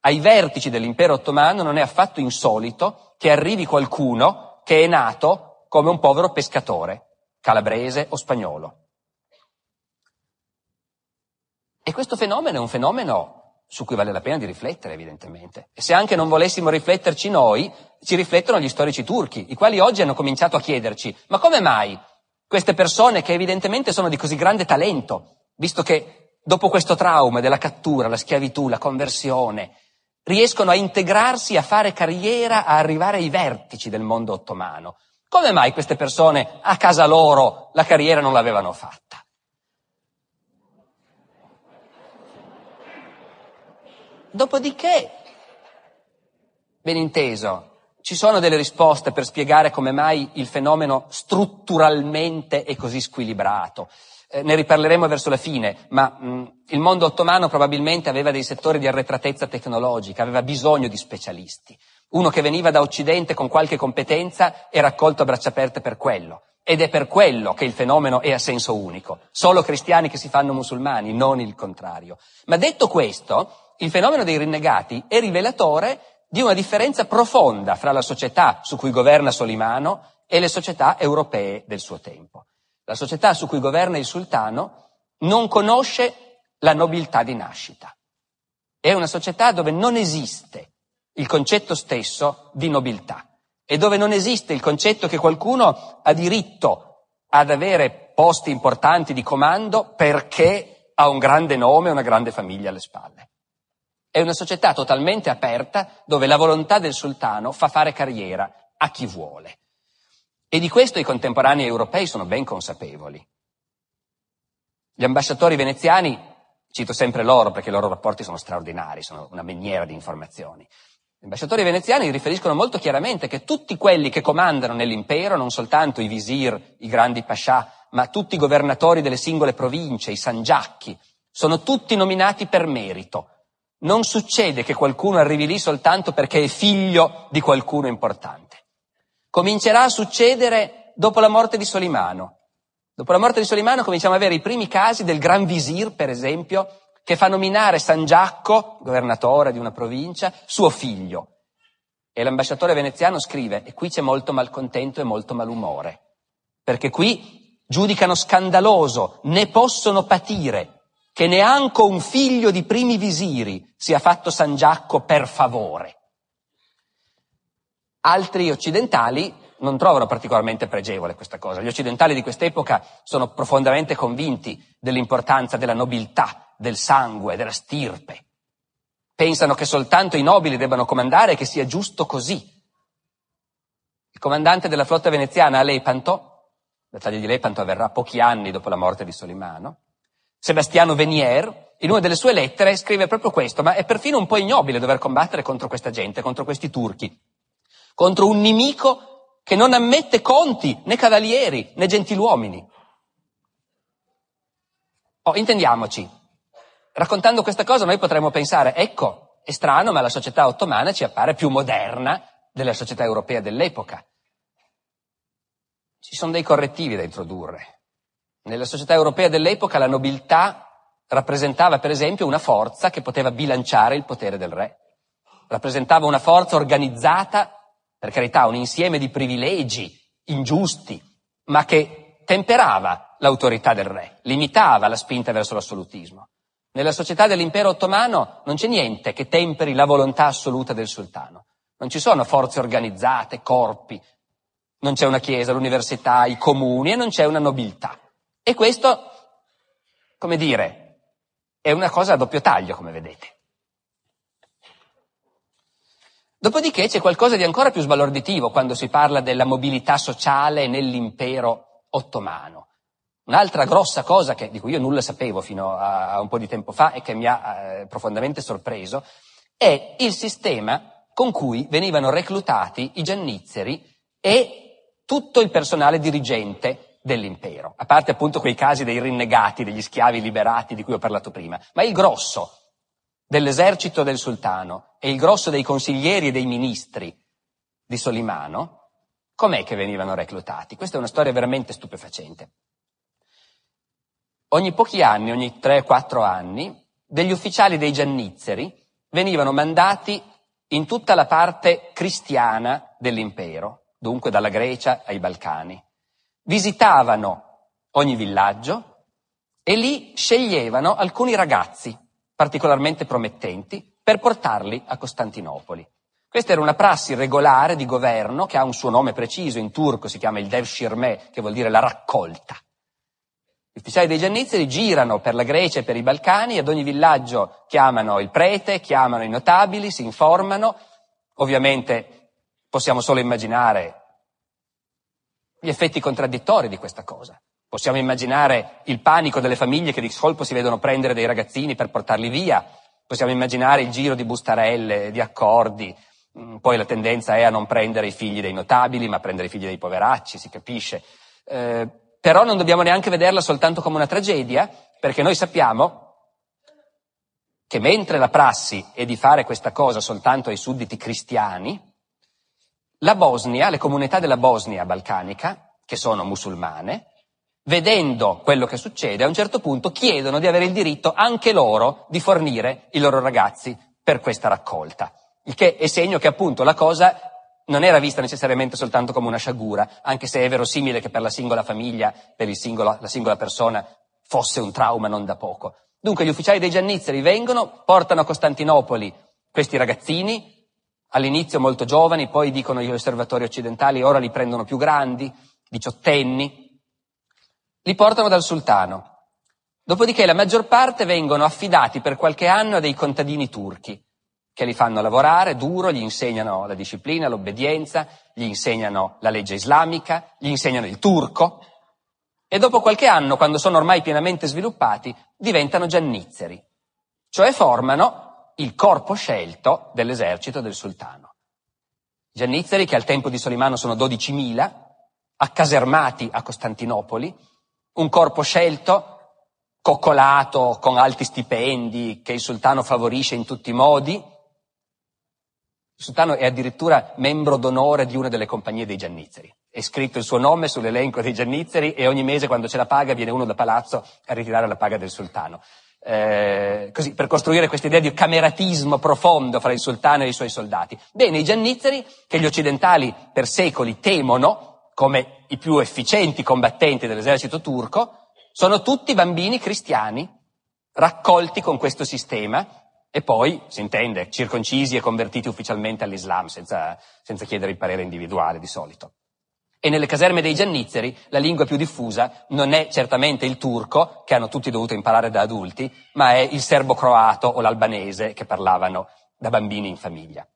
Ai vertici dell'impero ottomano non è affatto insolito che arrivi qualcuno che è nato come un povero pescatore, calabrese o spagnolo. E questo fenomeno è un fenomeno su cui vale la pena di riflettere, evidentemente. E se anche non volessimo rifletterci noi, ci riflettono gli storici turchi, i quali oggi hanno cominciato a chiederci: ma come mai queste persone, che evidentemente sono di così grande talento, visto che dopo questo trauma della cattura, la schiavitù, la conversione, riescono a integrarsi, a fare carriera, a arrivare ai vertici del mondo ottomano, come mai queste persone a casa loro la carriera non l'avevano fatta? Dopodiché, ben inteso, ci sono delle risposte per spiegare come mai il fenomeno strutturalmente è così squilibrato. Ne riparleremo verso la fine, ma il mondo ottomano probabilmente aveva dei settori di arretratezza tecnologica, aveva bisogno di specialisti. Uno che veniva da Occidente con qualche competenza era accolto a braccia aperte per quello. Ed è per quello che il fenomeno è a senso unico. Solo cristiani che si fanno musulmani, non il contrario. Ma detto questo, il fenomeno dei rinnegati è rivelatore di una differenza profonda fra la società su cui governa Solimano e le società europee del suo tempo. La società su cui governa il sultano non conosce la nobiltà di nascita. È una società dove non esiste il concetto stesso di nobiltà. E dove non esiste il concetto che qualcuno ha diritto ad avere posti importanti di comando perché ha un grande nome e una grande famiglia alle spalle. È una società totalmente aperta dove la volontà del sultano fa fare carriera a chi vuole. E di questo i contemporanei europei sono ben consapevoli. Gli ambasciatori veneziani, cito sempre loro perché i loro rapporti sono straordinari, sono una miniera di informazioni. Gli ambasciatori veneziani riferiscono molto chiaramente che tutti quelli che comandano nell'impero, non soltanto i visir, i grandi pascià, ma tutti i governatori delle singole province, i sangiacchi, sono tutti nominati per merito. Non succede che qualcuno arrivi lì soltanto perché è figlio di qualcuno importante. Comincerà a succedere dopo la morte di Solimano. Dopo la morte di Solimano cominciamo ad avere i primi casi del gran visir, per esempio, che fa nominare Sangiacco, governatore di una provincia, suo figlio. E l'ambasciatore veneziano scrive, e qui c'è molto malcontento e molto malumore, perché qui giudicano scandaloso, ne possono patire, che neanche un figlio di primi visiri sia fatto Sangiacco per favore. Altri occidentali non trovano particolarmente pregevole questa cosa. Gli occidentali di quest'epoca sono profondamente convinti dell'importanza della nobiltà, del sangue, della stirpe. Pensano che soltanto i nobili debbano comandare e che sia giusto così. Il comandante della flotta veneziana a Lepanto, la battaglia di Lepanto avverrà pochi anni dopo la morte di Solimano, Sebastiano Venier, in una delle sue lettere scrive proprio questo, ma è perfino un po' ignobile dover combattere contro questa gente, contro questi turchi, contro un nemico che non ammette conti, né cavalieri, né gentiluomini. Oh, intendiamoci, raccontando questa cosa noi potremmo pensare, ecco, è strano, ma la società ottomana ci appare più moderna della società europea dell'epoca. Ci sono dei correttivi da introdurre. Nella società europea dell'epoca la nobiltà rappresentava per esempio una forza che poteva bilanciare il potere del re, rappresentava una forza organizzata, per carità, un insieme di privilegi ingiusti, ma che temperava l'autorità del re, limitava la spinta verso l'assolutismo. Nella società dell'impero ottomano non c'è niente che temperi la volontà assoluta del sultano. Non ci sono forze organizzate, corpi, non c'è una chiesa, l'università, i comuni e non c'è una nobiltà. E questo, come dire, è una cosa a doppio taglio, come vedete. Dopodiché c'è qualcosa di ancora più sbalorditivo quando si parla della mobilità sociale nell'impero ottomano. Un'altra grossa cosa di cui io nulla sapevo fino a un po' di tempo fa e che mi ha profondamente sorpreso è il sistema con cui venivano reclutati i Giannizzeri e tutto il personale dirigente dell'impero, a parte appunto quei casi dei rinnegati, degli schiavi liberati di cui ho parlato prima, ma il grosso dell'esercito del sultano e il grosso dei consiglieri e dei ministri di Solimano, com'è che venivano reclutati? Questa è una storia veramente stupefacente. Ogni pochi anni, ogni 3-4 anni, degli ufficiali dei Giannizzeri venivano mandati in tutta la parte cristiana dell'impero, dunque dalla Grecia ai Balcani. Visitavano ogni villaggio e lì sceglievano alcuni ragazzi particolarmente promettenti per portarli a Costantinopoli. Questa era una prassi regolare di governo che ha un suo nome preciso, in turco si chiama il devşirme, che vuol dire la raccolta. Gli ufficiali dei Giannizzeri girano per la Grecia e per i Balcani, ad ogni villaggio chiamano il prete, chiamano i notabili, si informano. Ovviamente possiamo solo immaginare gli effetti contraddittori di questa cosa. Possiamo immaginare il panico delle famiglie che di colpo si vedono prendere dei ragazzini per portarli via. Possiamo immaginare il giro di bustarelle, di accordi. Poi la tendenza è a non prendere i figli dei notabili, ma a prendere i figli dei poveracci, si capisce. Però non dobbiamo neanche vederla soltanto come una tragedia, perché noi sappiamo che mentre la prassi è di fare questa cosa soltanto ai sudditi cristiani, la Bosnia, le comunità della Bosnia balcanica, che sono musulmane, vedendo quello che succede, a un certo punto chiedono di avere il diritto anche loro di fornire i loro ragazzi per questa raccolta, il che è segno che appunto la cosa non era vista necessariamente soltanto come una sciagura, anche se è verosimile che per la singola famiglia, per la singola persona, fosse un trauma non da poco. Dunque gli ufficiali dei Giannizzeri vengono, portano a Costantinopoli questi ragazzini, all'inizio molto giovani, poi dicono gli osservatori occidentali, ora li prendono più grandi, 18enni, li portano dal sultano. Dopodiché la maggior parte vengono affidati per qualche anno a dei contadini turchi, che li fanno lavorare duro, gli insegnano la disciplina, l'obbedienza, gli insegnano la legge islamica, gli insegnano il turco e dopo qualche anno, quando sono ormai pienamente sviluppati, diventano giannizzeri, cioè formano il corpo scelto dell'esercito del sultano. Giannizzeri che al tempo di Solimano sono 12.000, accasermati a Costantinopoli, un corpo scelto, coccolato, con alti stipendi, che il sultano favorisce in tutti i modi. Il sultano è addirittura membro d'onore di una delle compagnie dei Giannizzeri. È scritto il suo nome sull'elenco dei Giannizzeri e ogni mese quando c'è la paga viene uno da palazzo a ritirare la paga del sultano. Così, per costruire questa idea di cameratismo profondo fra il sultano e i suoi soldati. Bene, i Giannizzeri, che gli occidentali per secoli temono come i più efficienti combattenti dell'esercito turco, sono tutti bambini cristiani raccolti con questo sistema. E poi, si intende, circoncisi e convertiti ufficialmente all'Islam, senza chiedere il parere individuale di solito. E nelle caserme dei Giannizzeri la lingua più diffusa non è certamente il turco, che hanno tutti dovuto imparare da adulti, ma è il serbo-croato o l'albanese che parlavano da bambini in famiglia.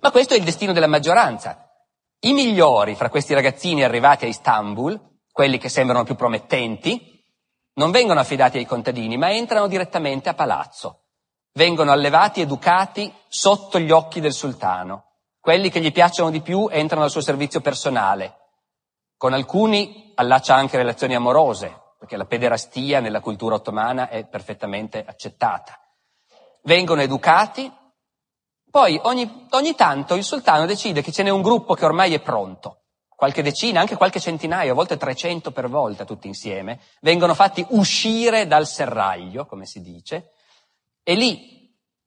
Ma questo è il destino della maggioranza. I migliori fra questi ragazzini arrivati a Istanbul, quelli che sembrano più promettenti, non vengono affidati ai contadini, ma entrano direttamente a palazzo. Vengono allevati, educati sotto gli occhi del sultano. Quelli che gli piacciono di più entrano al suo servizio personale. Con alcuni allaccia anche relazioni amorose, perché la pederastia nella cultura ottomana è perfettamente accettata. Vengono educati, poi ogni tanto il sultano decide che ce n'è un gruppo che ormai è pronto. Qualche decina, anche qualche centinaio, a volte 300 per volta tutti insieme, vengono fatti uscire dal serraglio, come si dice, e lì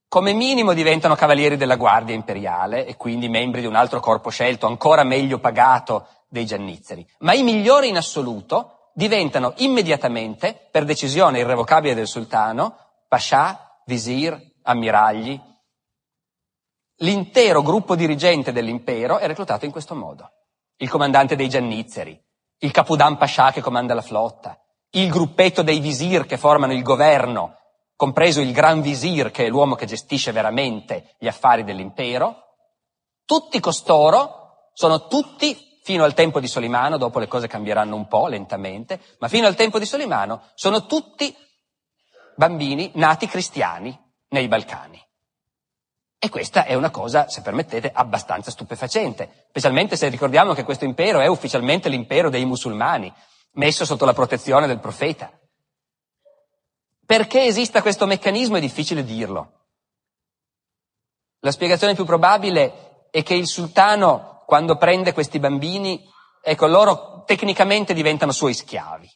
come minimo diventano cavalieri della Guardia Imperiale e quindi membri di un altro corpo scelto, ancora meglio pagato, dei Giannizzeri. Ma i migliori in assoluto diventano immediatamente, per decisione irrevocabile del sultano, pascià, visir, ammiragli. L'intero gruppo dirigente dell'impero è reclutato in questo modo. Il comandante dei Giannizzeri, il capodan pascià che comanda la flotta, il gruppetto dei visir che formano il governo, compreso il gran visir che è l'uomo che gestisce veramente gli affari dell'impero. Tutti costoro sono tutti, fino al tempo di Solimano, dopo le cose cambieranno un po' lentamente, ma fino al tempo di Solimano sono tutti bambini nati cristiani nei Balcani. E questa è una cosa, se permettete, abbastanza stupefacente, specialmente se ricordiamo che questo impero è ufficialmente l'impero dei musulmani, messo sotto la protezione del profeta. Perché esista questo meccanismo è difficile dirlo. La spiegazione più probabile è che il sultano, quando prende questi bambini, ecco, loro tecnicamente diventano suoi schiavi.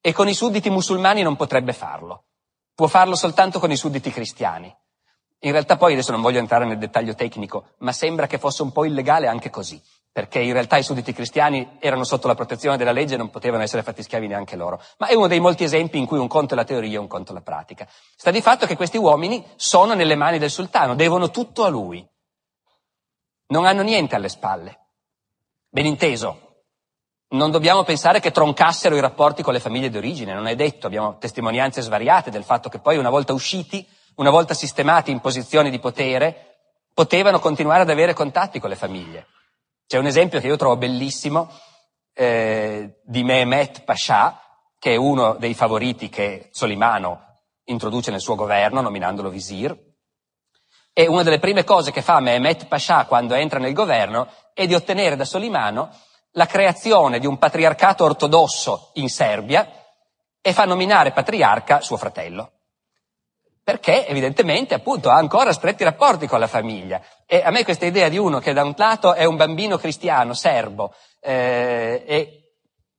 E con i sudditi musulmani non potrebbe farlo. Può farlo soltanto con i sudditi cristiani. In realtà poi, adesso non voglio entrare nel dettaglio tecnico, ma sembra che fosse un po' illegale anche così. Perché in realtà i sudditi cristiani erano sotto la protezione della legge e non potevano essere fatti schiavi neanche loro. Ma è uno dei molti esempi in cui un conto è la teoria e un conto è la pratica. Sta di fatto che questi uomini sono nelle mani del sultano, devono tutto a lui. Non hanno niente alle spalle. Ben inteso, non dobbiamo pensare che troncassero i rapporti con le famiglie d'origine, non è detto, abbiamo testimonianze svariate del fatto che poi una volta usciti, una volta sistemati in posizioni di potere, potevano continuare ad avere contatti con le famiglie. C'è un esempio che io trovo bellissimo di Mehmet Pascià, che è uno dei favoriti che Solimano introduce nel suo governo, nominandolo visir. E una delle prime cose che fa Mehmet Pascià quando entra nel governo è di ottenere da Solimano la creazione di un patriarcato ortodosso in Serbia e fa nominare patriarca suo fratello. Perché evidentemente appunto ha ancora stretti rapporti con la famiglia. E a me questa idea di uno che da un lato è un bambino cristiano, serbo, è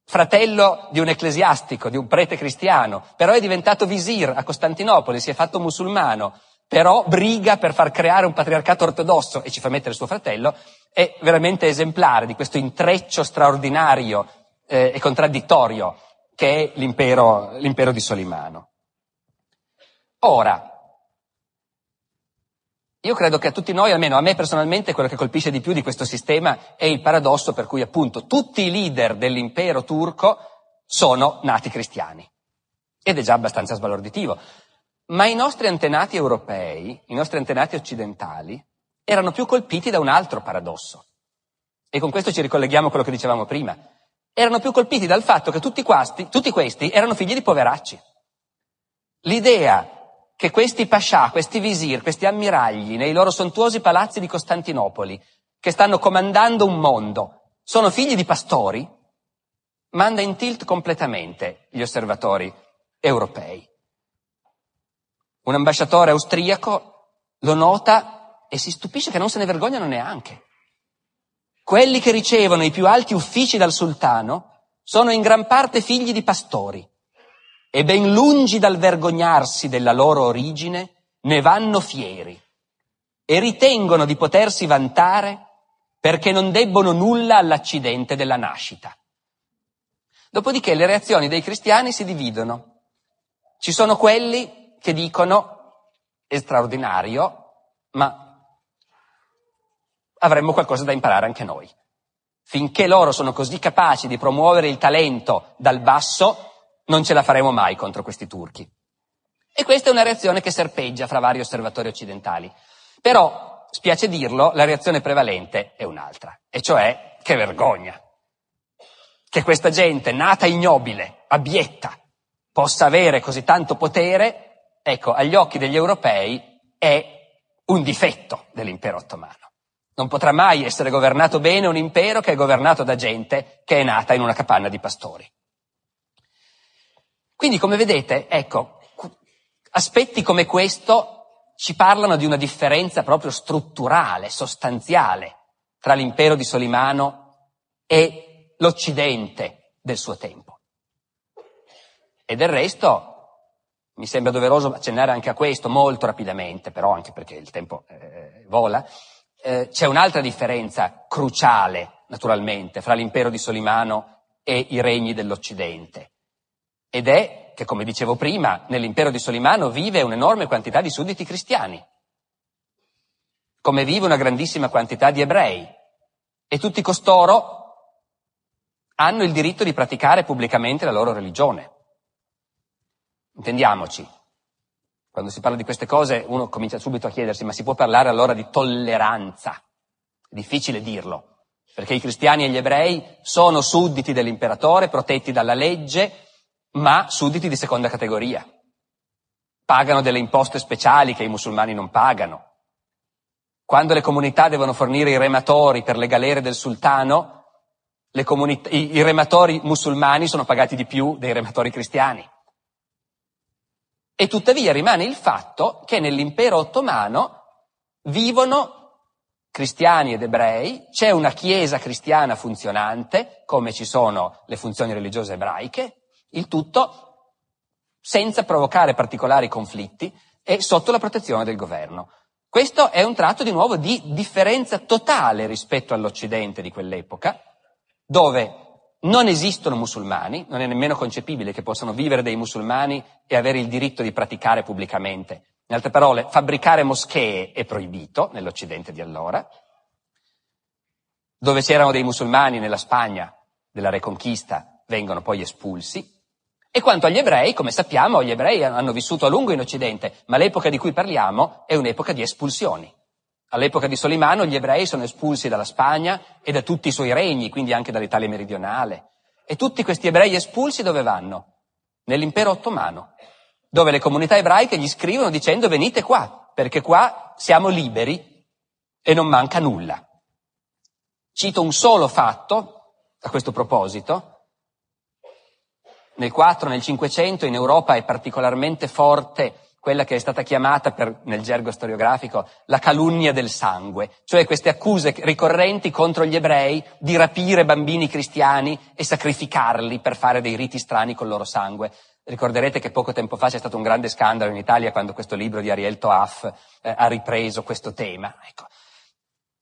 fratello di un ecclesiastico, di un prete cristiano, però è diventato visir a Costantinopoli, si è fatto musulmano, però briga per far creare un patriarcato ortodosso e ci fa mettere suo fratello, è veramente esemplare di questo intreccio straordinario e contraddittorio che è l'impero di Solimano. Ora, io credo che a tutti noi, almeno a me personalmente, quello che colpisce di più di questo sistema è il paradosso per cui appunto tutti i leader dell'impero turco sono nati cristiani. Ed è già abbastanza sbalorditivo. Ma i nostri antenati europei, i nostri antenati occidentali, erano più colpiti da un altro paradosso. E con questo ci ricolleghiamo a quello che dicevamo prima. Erano più colpiti dal fatto che tutti questi erano figli di poveracci. L'idea che questi pascià, questi visir, questi ammiragli nei loro sontuosi palazzi di Costantinopoli, che stanno comandando un mondo, sono figli di pastori, manda in tilt completamente gli osservatori europei. Un ambasciatore austriaco lo nota e si stupisce che non se ne vergognano neanche. Quelli che ricevono i più alti uffici dal sultano sono in gran parte figli di pastori. E ben lungi dal vergognarsi della loro origine, ne vanno fieri e ritengono di potersi vantare perché non debbono nulla all'accidente della nascita. Dopodiché le reazioni dei cristiani si dividono. Ci sono quelli che dicono, è straordinario, ma avremmo qualcosa da imparare anche noi. Finché loro sono così capaci di promuovere il talento dal basso, non ce la faremo mai contro questi turchi. E questa è una reazione che serpeggia fra vari osservatori occidentali. Però, spiace dirlo, la reazione prevalente è un'altra, e cioè che vergogna. Che questa gente nata ignobile, abietta, possa avere così tanto potere, ecco, agli occhi degli europei è un difetto dell'impero ottomano. Non potrà mai essere governato bene un impero che è governato da gente che è nata in una capanna di pastori. Quindi, come vedete, ecco, aspetti come questo ci parlano di una differenza proprio strutturale, sostanziale, tra l'impero di Solimano e l'Occidente del suo tempo. E del resto mi sembra doveroso accennare anche a questo molto rapidamente, però anche perché il tempo vola. C'è un'altra differenza cruciale, naturalmente, fra l'impero di Solimano e i regni dell'Occidente, ed è che, come dicevo prima, nell'impero di Solimano vive un'enorme quantità di sudditi cristiani, come vive una grandissima quantità di ebrei, e tutti costoro hanno il diritto di praticare pubblicamente la loro religione. Intendiamoci, quando si parla di queste cose uno comincia subito a chiedersi: ma si può parlare allora di tolleranza? È difficile dirlo, perché i cristiani e gli ebrei sono sudditi dell'imperatore, protetti dalla legge, ma sudditi di seconda categoria. Pagano delle imposte speciali che i musulmani non pagano. Quando le comunità devono fornire i rematori per le galere del sultano, i rematori musulmani sono pagati di più dei rematori cristiani. E tuttavia rimane il fatto che nell'impero ottomano vivono cristiani ed ebrei, c'è una chiesa cristiana funzionante, come ci sono le funzioni religiose ebraiche, il tutto senza provocare particolari conflitti e sotto la protezione del governo. Questo è un tratto di nuovo di differenza totale rispetto all'Occidente di quell'epoca, dove non esistono musulmani, non è nemmeno concepibile che possano vivere dei musulmani e avere il diritto di praticare pubblicamente. In altre parole, fabbricare moschee è proibito nell'Occidente di allora. Dove c'erano dei musulmani nella Spagna della Reconquista vengono poi espulsi. E quanto agli ebrei, come sappiamo, gli ebrei hanno vissuto a lungo in Occidente, ma l'epoca di cui parliamo è un'epoca di espulsioni. All'epoca di Solimano gli ebrei sono espulsi dalla Spagna e da tutti i suoi regni, quindi anche dall'Italia meridionale. E tutti questi ebrei espulsi dove vanno? Nell'impero ottomano, dove le comunità ebraiche gli scrivono dicendo: venite qua, perché qua siamo liberi e non manca nulla. Cito un solo fatto a questo proposito. Nel 4, nel 500 in Europa è particolarmente forte quella che è stata chiamata, nel gergo storiografico, la calunnia del sangue, cioè queste accuse ricorrenti contro gli ebrei di rapire bambini cristiani e sacrificarli per fare dei riti strani col loro sangue. Ricorderete che poco tempo fa c'è stato un grande scandalo in Italia quando questo libro di Ariel Toaf ha ripreso questo tema. Ecco.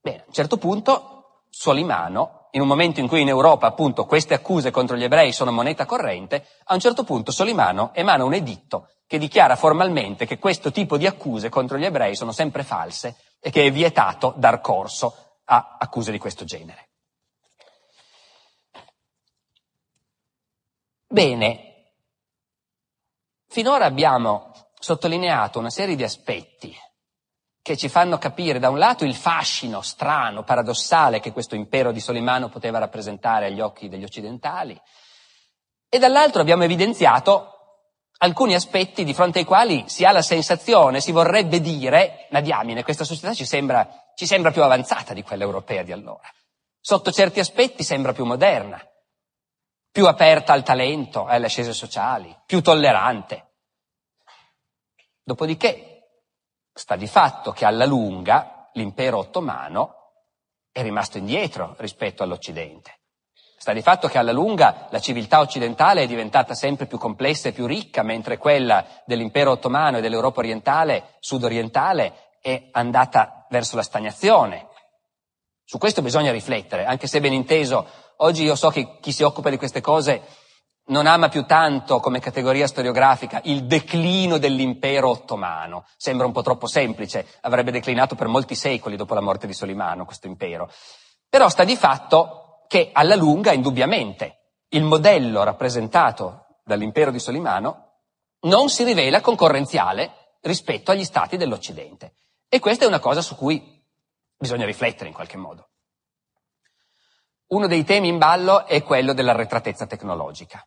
Bene, a un certo punto Solimano, in un momento in cui in Europa appunto queste accuse contro gli ebrei sono moneta corrente, a un certo punto Solimano emana un editto che dichiara formalmente che questo tipo di accuse contro gli ebrei sono sempre false e che è vietato dar corso a accuse di questo genere. Bene, finora abbiamo sottolineato una serie di aspetti che ci fanno capire da un lato il fascino strano, paradossale che questo impero di Solimano poteva rappresentare agli occhi degli occidentali, e dall'altro abbiamo evidenziato alcuni aspetti di fronte ai quali si ha la sensazione, si vorrebbe dire: ma diamine, questa società ci sembra più avanzata di quella europea di allora. Sotto certi aspetti sembra più moderna, più aperta al talento, alle ascese sociali, più tollerante. Dopodiché sta di fatto che alla lunga l'impero ottomano è rimasto indietro rispetto all'Occidente. Sta di fatto che alla lunga la civiltà occidentale è diventata sempre più complessa e più ricca, mentre quella dell'impero ottomano e dell'Europa orientale, sudorientale, è andata verso la stagnazione. Su questo bisogna riflettere, anche se ben inteso, oggi io so che chi si occupa di queste cose non ama più tanto come categoria storiografica il declino dell'impero ottomano. Sembra un po' troppo semplice, avrebbe declinato per molti secoli dopo la morte di Solimano questo impero. Però sta di fatto che alla lunga, indubbiamente, il modello rappresentato dall'impero di Solimano non si rivela concorrenziale rispetto agli stati dell'Occidente. E questa è una cosa su cui bisogna riflettere in qualche modo. Uno dei temi in ballo è quello dell'arretratezza tecnologica,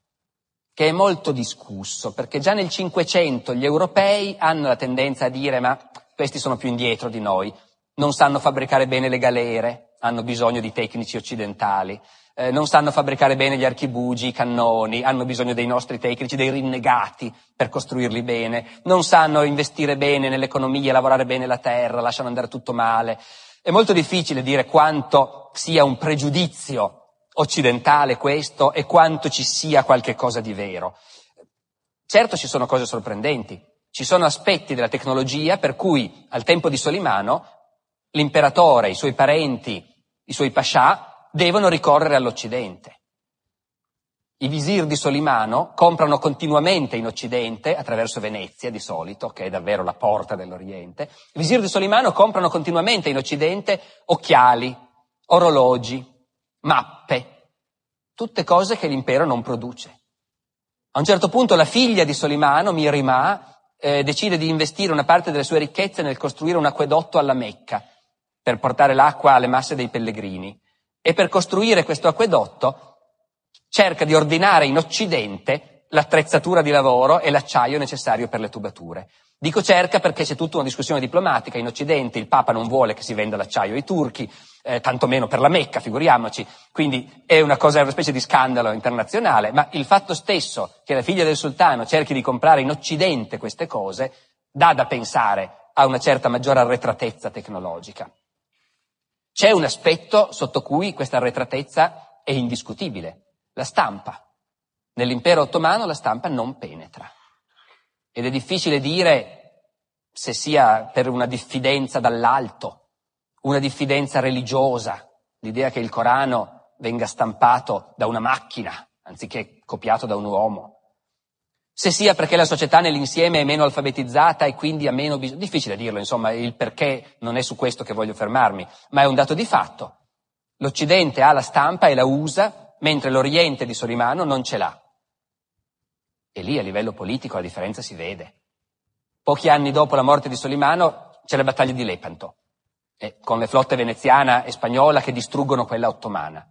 che è molto discusso, perché già nel Cinquecento gli europei hanno la tendenza a dire ma questi sono più indietro di noi, non sanno fabbricare bene le galere, hanno bisogno di tecnici occidentali, non sanno fabbricare bene gli archibugi, i cannoni, hanno bisogno dei nostri tecnici, dei rinnegati per costruirli bene, non sanno investire bene nell'economia, lavorare bene la terra, lasciano andare tutto male. È molto difficile dire quanto sia un pregiudizio occidentale questo e quanto ci sia qualche cosa di vero. Certo ci sono cose sorprendenti, ci sono aspetti della tecnologia per cui al tempo di Solimano l'imperatore, i suoi parenti, i suoi pascià devono ricorrere all'Occidente. I visir di Solimano comprano continuamente in Occidente, attraverso Venezia di solito, che è davvero la porta dell'Oriente, i visir di Solimano comprano continuamente in Occidente occhiali, orologi, mappe, tutte cose che l'impero non produce. A un certo punto la figlia di Solimano, Mirimà, decide di investire una parte delle sue ricchezze nel costruire un acquedotto alla Mecca per portare l'acqua alle masse dei pellegrini, e per costruire questo acquedotto cerca di ordinare in Occidente l'attrezzatura di lavoro e l'acciaio necessario per le tubature. Dico cerca perché c'è tutta una discussione diplomatica in Occidente, il Papa non vuole che si venda l'acciaio ai turchi, tantomeno per la Mecca, figuriamoci, quindi è una cosa, una specie di scandalo internazionale, ma il fatto stesso che la figlia del sultano cerchi di comprare in Occidente queste cose dà da pensare a una certa maggiore arretratezza tecnologica. C'è un aspetto sotto cui questa arretratezza è indiscutibile, la stampa. Nell'impero ottomano la stampa non penetra. Ed è difficile dire se sia per una diffidenza dall'alto, una diffidenza religiosa, l'idea che il Corano venga stampato da una macchina anziché copiato da un uomo, se sia perché la società nell'insieme è meno alfabetizzata e quindi ha meno bisogno, difficile dirlo, insomma, il perché non è su questo che voglio fermarmi, ma è un dato di fatto. L'Occidente ha la stampa e la usa, mentre l'Oriente di Solimano non ce l'ha. E lì a livello politico la differenza si vede. Pochi anni dopo la morte di Solimano c'è la battaglia di Lepanto, con le flotte veneziana e spagnola che distruggono quella ottomana.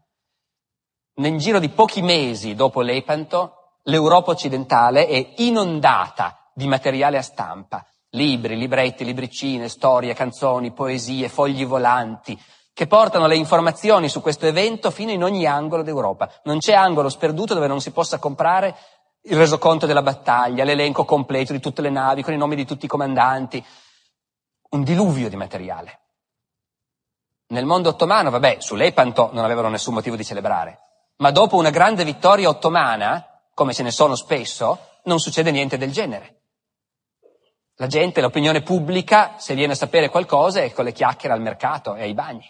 Nel giro di pochi mesi dopo Lepanto l'Europa occidentale è inondata di materiale a stampa, libri, libretti, libricine, storie, canzoni, poesie, fogli volanti, che portano le informazioni su questo evento fino in ogni angolo d'Europa. Non c'è angolo sperduto dove non si possa comprare il resoconto della battaglia, l'elenco completo di tutte le navi, con i nomi di tutti i comandanti, un diluvio di materiale. Nel mondo ottomano, vabbè, su Lepanto non avevano nessun motivo di celebrare, ma dopo una grande vittoria ottomana, come ce ne sono spesso, non succede niente del genere. La gente, l'opinione pubblica, se viene a sapere qualcosa è con le chiacchiere al mercato e ai bagni.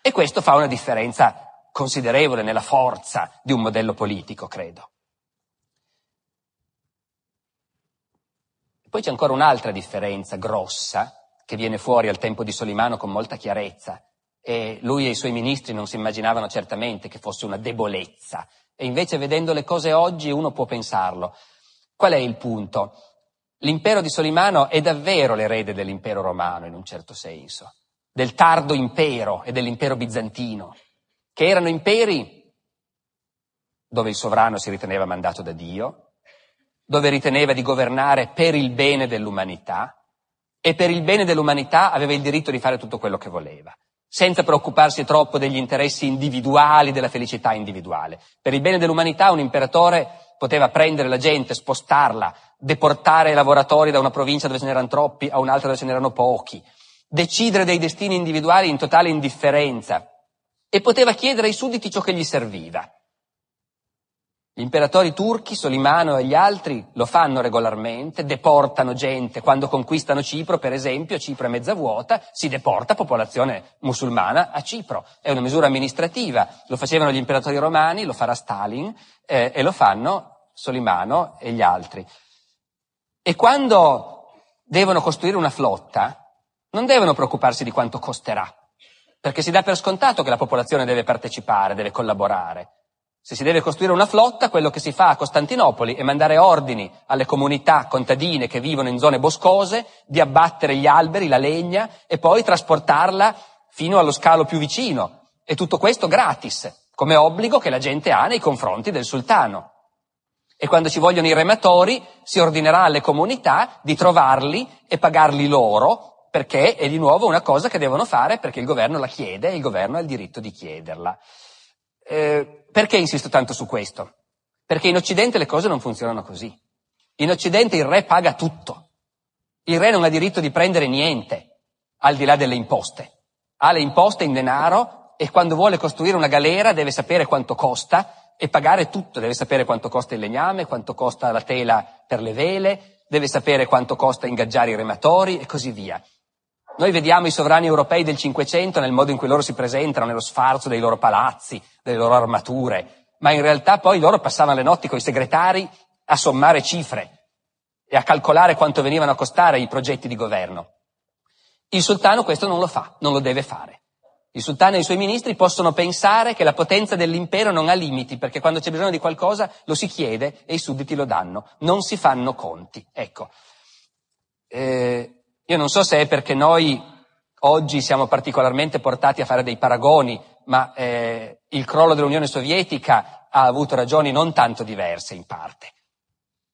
E questo fa una differenza considerevole nella forza di un modello politico, credo. Poi c'è ancora un'altra differenza grossa che viene fuori al tempo di Solimano con molta chiarezza, e lui e i suoi ministri non si immaginavano certamente che fosse una debolezza, e invece vedendo le cose oggi uno può pensarlo. Qual è il punto? L'impero di Solimano è davvero l'erede dell'impero romano in un certo senso, del tardo impero e dell'impero bizantino, che erano imperi dove il sovrano si riteneva mandato da Dio, dove riteneva di governare per il bene dell'umanità, e per il bene dell'umanità aveva il diritto di fare tutto quello che voleva, senza preoccuparsi troppo degli interessi individuali, della felicità individuale. Per il bene dell'umanità un imperatore poteva prendere la gente, spostarla, deportare i lavoratori da una provincia dove ce n'erano troppi a un'altra dove ce n'erano pochi, decidere dei destini individuali in totale indifferenza, e poteva chiedere ai sudditi ciò che gli serviva. Gli imperatori turchi, Solimano e gli altri, lo fanno regolarmente, deportano gente. Quando conquistano Cipro, per esempio, Cipro è mezza vuota, si deporta popolazione musulmana a Cipro. È una misura amministrativa, lo facevano gli imperatori romani, lo farà Stalin, e lo fanno Solimano e gli altri. E quando devono costruire una flotta, non devono preoccuparsi di quanto costerà, perché si dà per scontato che la popolazione deve partecipare, deve collaborare. Se si deve costruire una flotta, quello che si fa a Costantinopoli è mandare ordini alle comunità contadine che vivono in zone boscose di abbattere gli alberi, la legna, e poi trasportarla fino allo scalo più vicino. E tutto questo gratis, come obbligo che la gente ha nei confronti del sultano. E quando ci vogliono i rematori, si ordinerà alle comunità di trovarli e pagarli loro, perché è di nuovo una cosa che devono fare perché il governo la chiede e il governo ha il diritto di chiederla. Perché insisto tanto su questo? Perché in Occidente le cose non funzionano così. In Occidente il re paga tutto. Il re non ha diritto di prendere niente, al di là delle imposte. Ha le imposte in denaro e quando vuole costruire una galera deve sapere quanto costa e pagare tutto. Deve sapere quanto costa il legname, quanto costa la tela per le vele, deve sapere quanto costa ingaggiare i rematori e così via. Noi vediamo i sovrani europei del Cinquecento nel modo in cui loro si presentano, nello sfarzo dei loro palazzi, delle loro armature, ma in realtà poi loro passavano le notti con i segretari a sommare cifre e a calcolare quanto venivano a costare i progetti di governo. Il sultano questo non lo fa, non lo deve fare. Il sultano e i suoi ministri possono pensare che la potenza dell'impero non ha limiti, perché quando c'è bisogno di qualcosa lo si chiede e i sudditi lo danno, non si fanno conti. Ecco. Io non so se è perché noi oggi siamo particolarmente portati a fare dei paragoni, ma il crollo dell'Unione Sovietica ha avuto ragioni non tanto diverse in parte.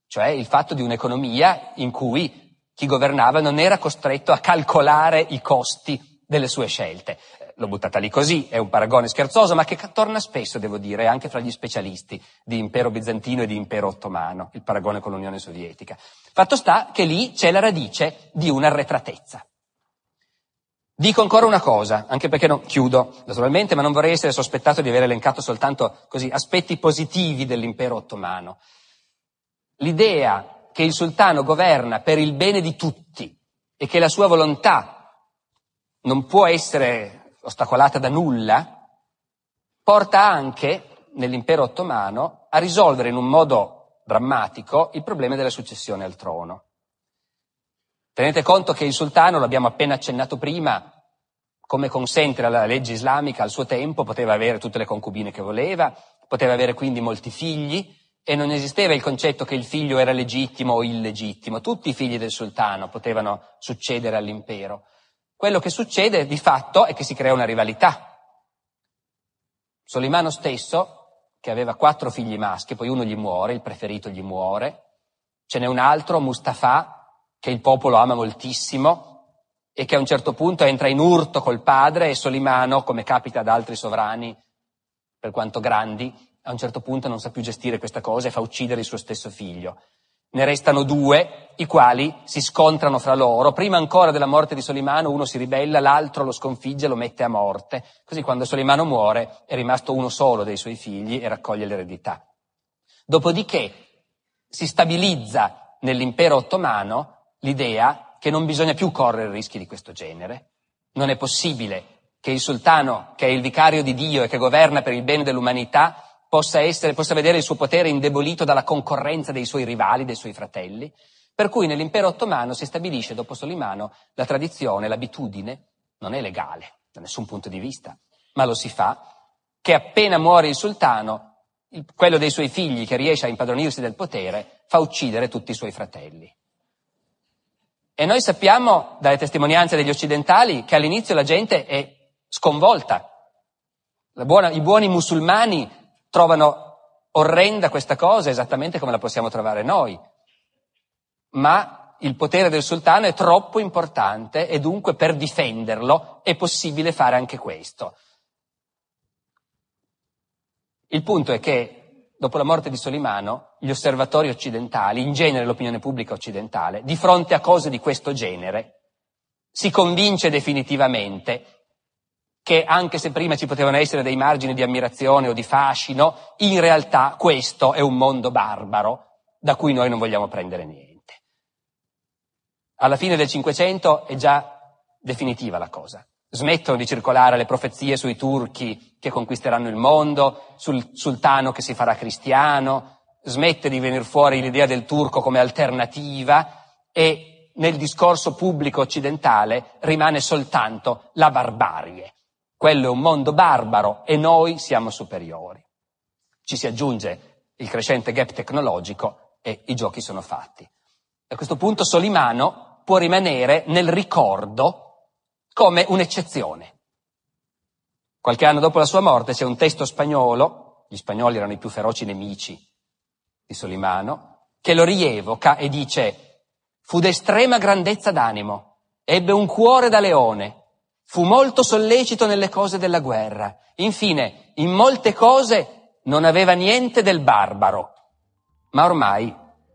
Cioè il fatto di un'economia in cui chi governava non era costretto a calcolare i costi delle sue scelte. L'ho buttata lì così, è un paragone scherzoso, ma che torna spesso, devo dire, anche fra gli specialisti di impero bizantino e di impero ottomano, il paragone con l'Unione Sovietica. Fatto sta che lì c'è la radice di un'arretratezza. Dico ancora una cosa, anche perché non chiudo naturalmente, ma non vorrei essere sospettato di aver elencato soltanto così aspetti positivi dell'impero ottomano. L'idea che il sultano governa per il bene di tutti e che la sua volontà non può essere ostacolata da nulla, porta anche, nell'impero ottomano, a risolvere in un modo drammatico il problema della successione al trono. Tenete conto che il sultano, l'abbiamo appena accennato prima, come consente la legge islamica al suo tempo, poteva avere tutte le concubine che voleva, poteva avere quindi molti figli e non esisteva il concetto che il figlio era legittimo o illegittimo. Tutti i figli del sultano potevano succedere all'impero. Quello che succede di fatto è che si crea una rivalità. Solimano stesso, che aveva 4 figli maschi, poi uno gli muore, il preferito gli muore, ce n'è un altro, Mustafa, che il popolo ama moltissimo e che a un certo punto entra in urto col padre e Solimano, come capita ad altri sovrani, per quanto grandi, a un certo punto non sa più gestire questa cosa e fa uccidere il suo stesso figlio. Ne restano 2, i quali si scontrano fra loro. Prima ancora della morte di Solimano uno si ribella, l'altro lo sconfigge e lo mette a morte. Così quando Solimano muore è rimasto uno solo dei suoi figli e raccoglie l'eredità. Dopodiché si stabilizza nell'impero ottomano l'idea che non bisogna più correre rischi di questo genere. Non è possibile che il sultano, che è il vicario di Dio e che governa per il bene dell'umanità, possa vedere il suo potere indebolito dalla concorrenza dei suoi rivali, dei suoi fratelli, per cui nell'impero ottomano si stabilisce dopo Solimano la tradizione, l'abitudine, non è legale da nessun punto di vista, ma lo si fa, che appena muore il sultano, quello dei suoi figli che riesce a impadronirsi del potere fa uccidere tutti i suoi fratelli. E noi sappiamo dalle testimonianze degli occidentali che all'inizio la gente è sconvolta, i buoni musulmani trovano orrenda questa cosa, esattamente come la possiamo trovare noi. Ma il potere del sultano è troppo importante e dunque per difenderlo è possibile fare anche questo. Il punto è che dopo la morte di Solimano gli osservatori occidentali, in genere l'opinione pubblica occidentale, di fronte a cose di questo genere si convince definitivamente che anche se prima ci potevano essere dei margini di ammirazione o di fascino, in realtà questo è un mondo barbaro da cui noi non vogliamo prendere niente. Alla fine del Cinquecento è già definitiva la cosa. Smettono di circolare le profezie sui turchi che conquisteranno il mondo, sul sultano che si farà cristiano, smette di venir fuori l'idea del turco come alternativa e nel discorso pubblico occidentale rimane soltanto la barbarie. quello è un mondo barbaro e noi siamo superiori. Ci si aggiunge il crescente gap tecnologico e i giochi sono fatti. A questo punto Solimano può rimanere nel ricordo come un'eccezione. Qualche anno dopo la sua morte c'è un testo spagnolo, gli spagnoli erano i più feroci nemici di Solimano, che lo rievoca e dice: «Fu d'estrema grandezza d'animo, ebbe un cuore da leone, fu molto sollecito nelle cose della guerra, infine in molte cose non aveva niente del barbaro». Ma ormai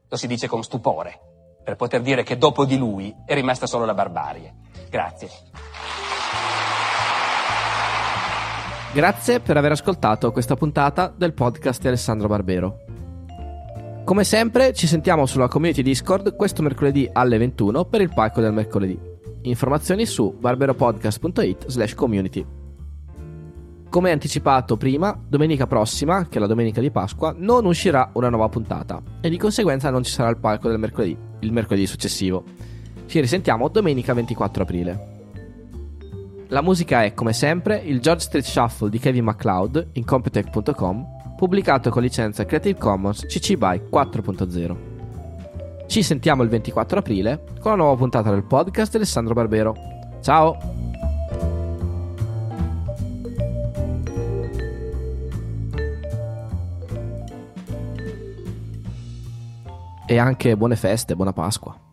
lo si dice con stupore, per poter dire che dopo di lui è rimasta solo la barbarie. Grazie. Grazie per aver ascoltato questa puntata del podcast di Alessandro Barbero. Come sempre ci sentiamo sulla community Discord questo mercoledì alle 21 per il palco del mercoledì. Informazioni su barberopodcast.it/community. Come anticipato prima, domenica prossima, che è la domenica di Pasqua, non uscirà una nuova puntata e di conseguenza non ci sarà il palco del mercoledì, il mercoledì successivo. Ci risentiamo domenica 24 aprile. La musica è, come sempre, il George Street Shuffle di Kevin MacLeod in Computech.com, pubblicato con licenza Creative Commons CC BY 4.0. Ci sentiamo il 24 aprile con la nuova puntata del podcast di Alessandro Barbero. Ciao! E anche buone feste, buona Pasqua.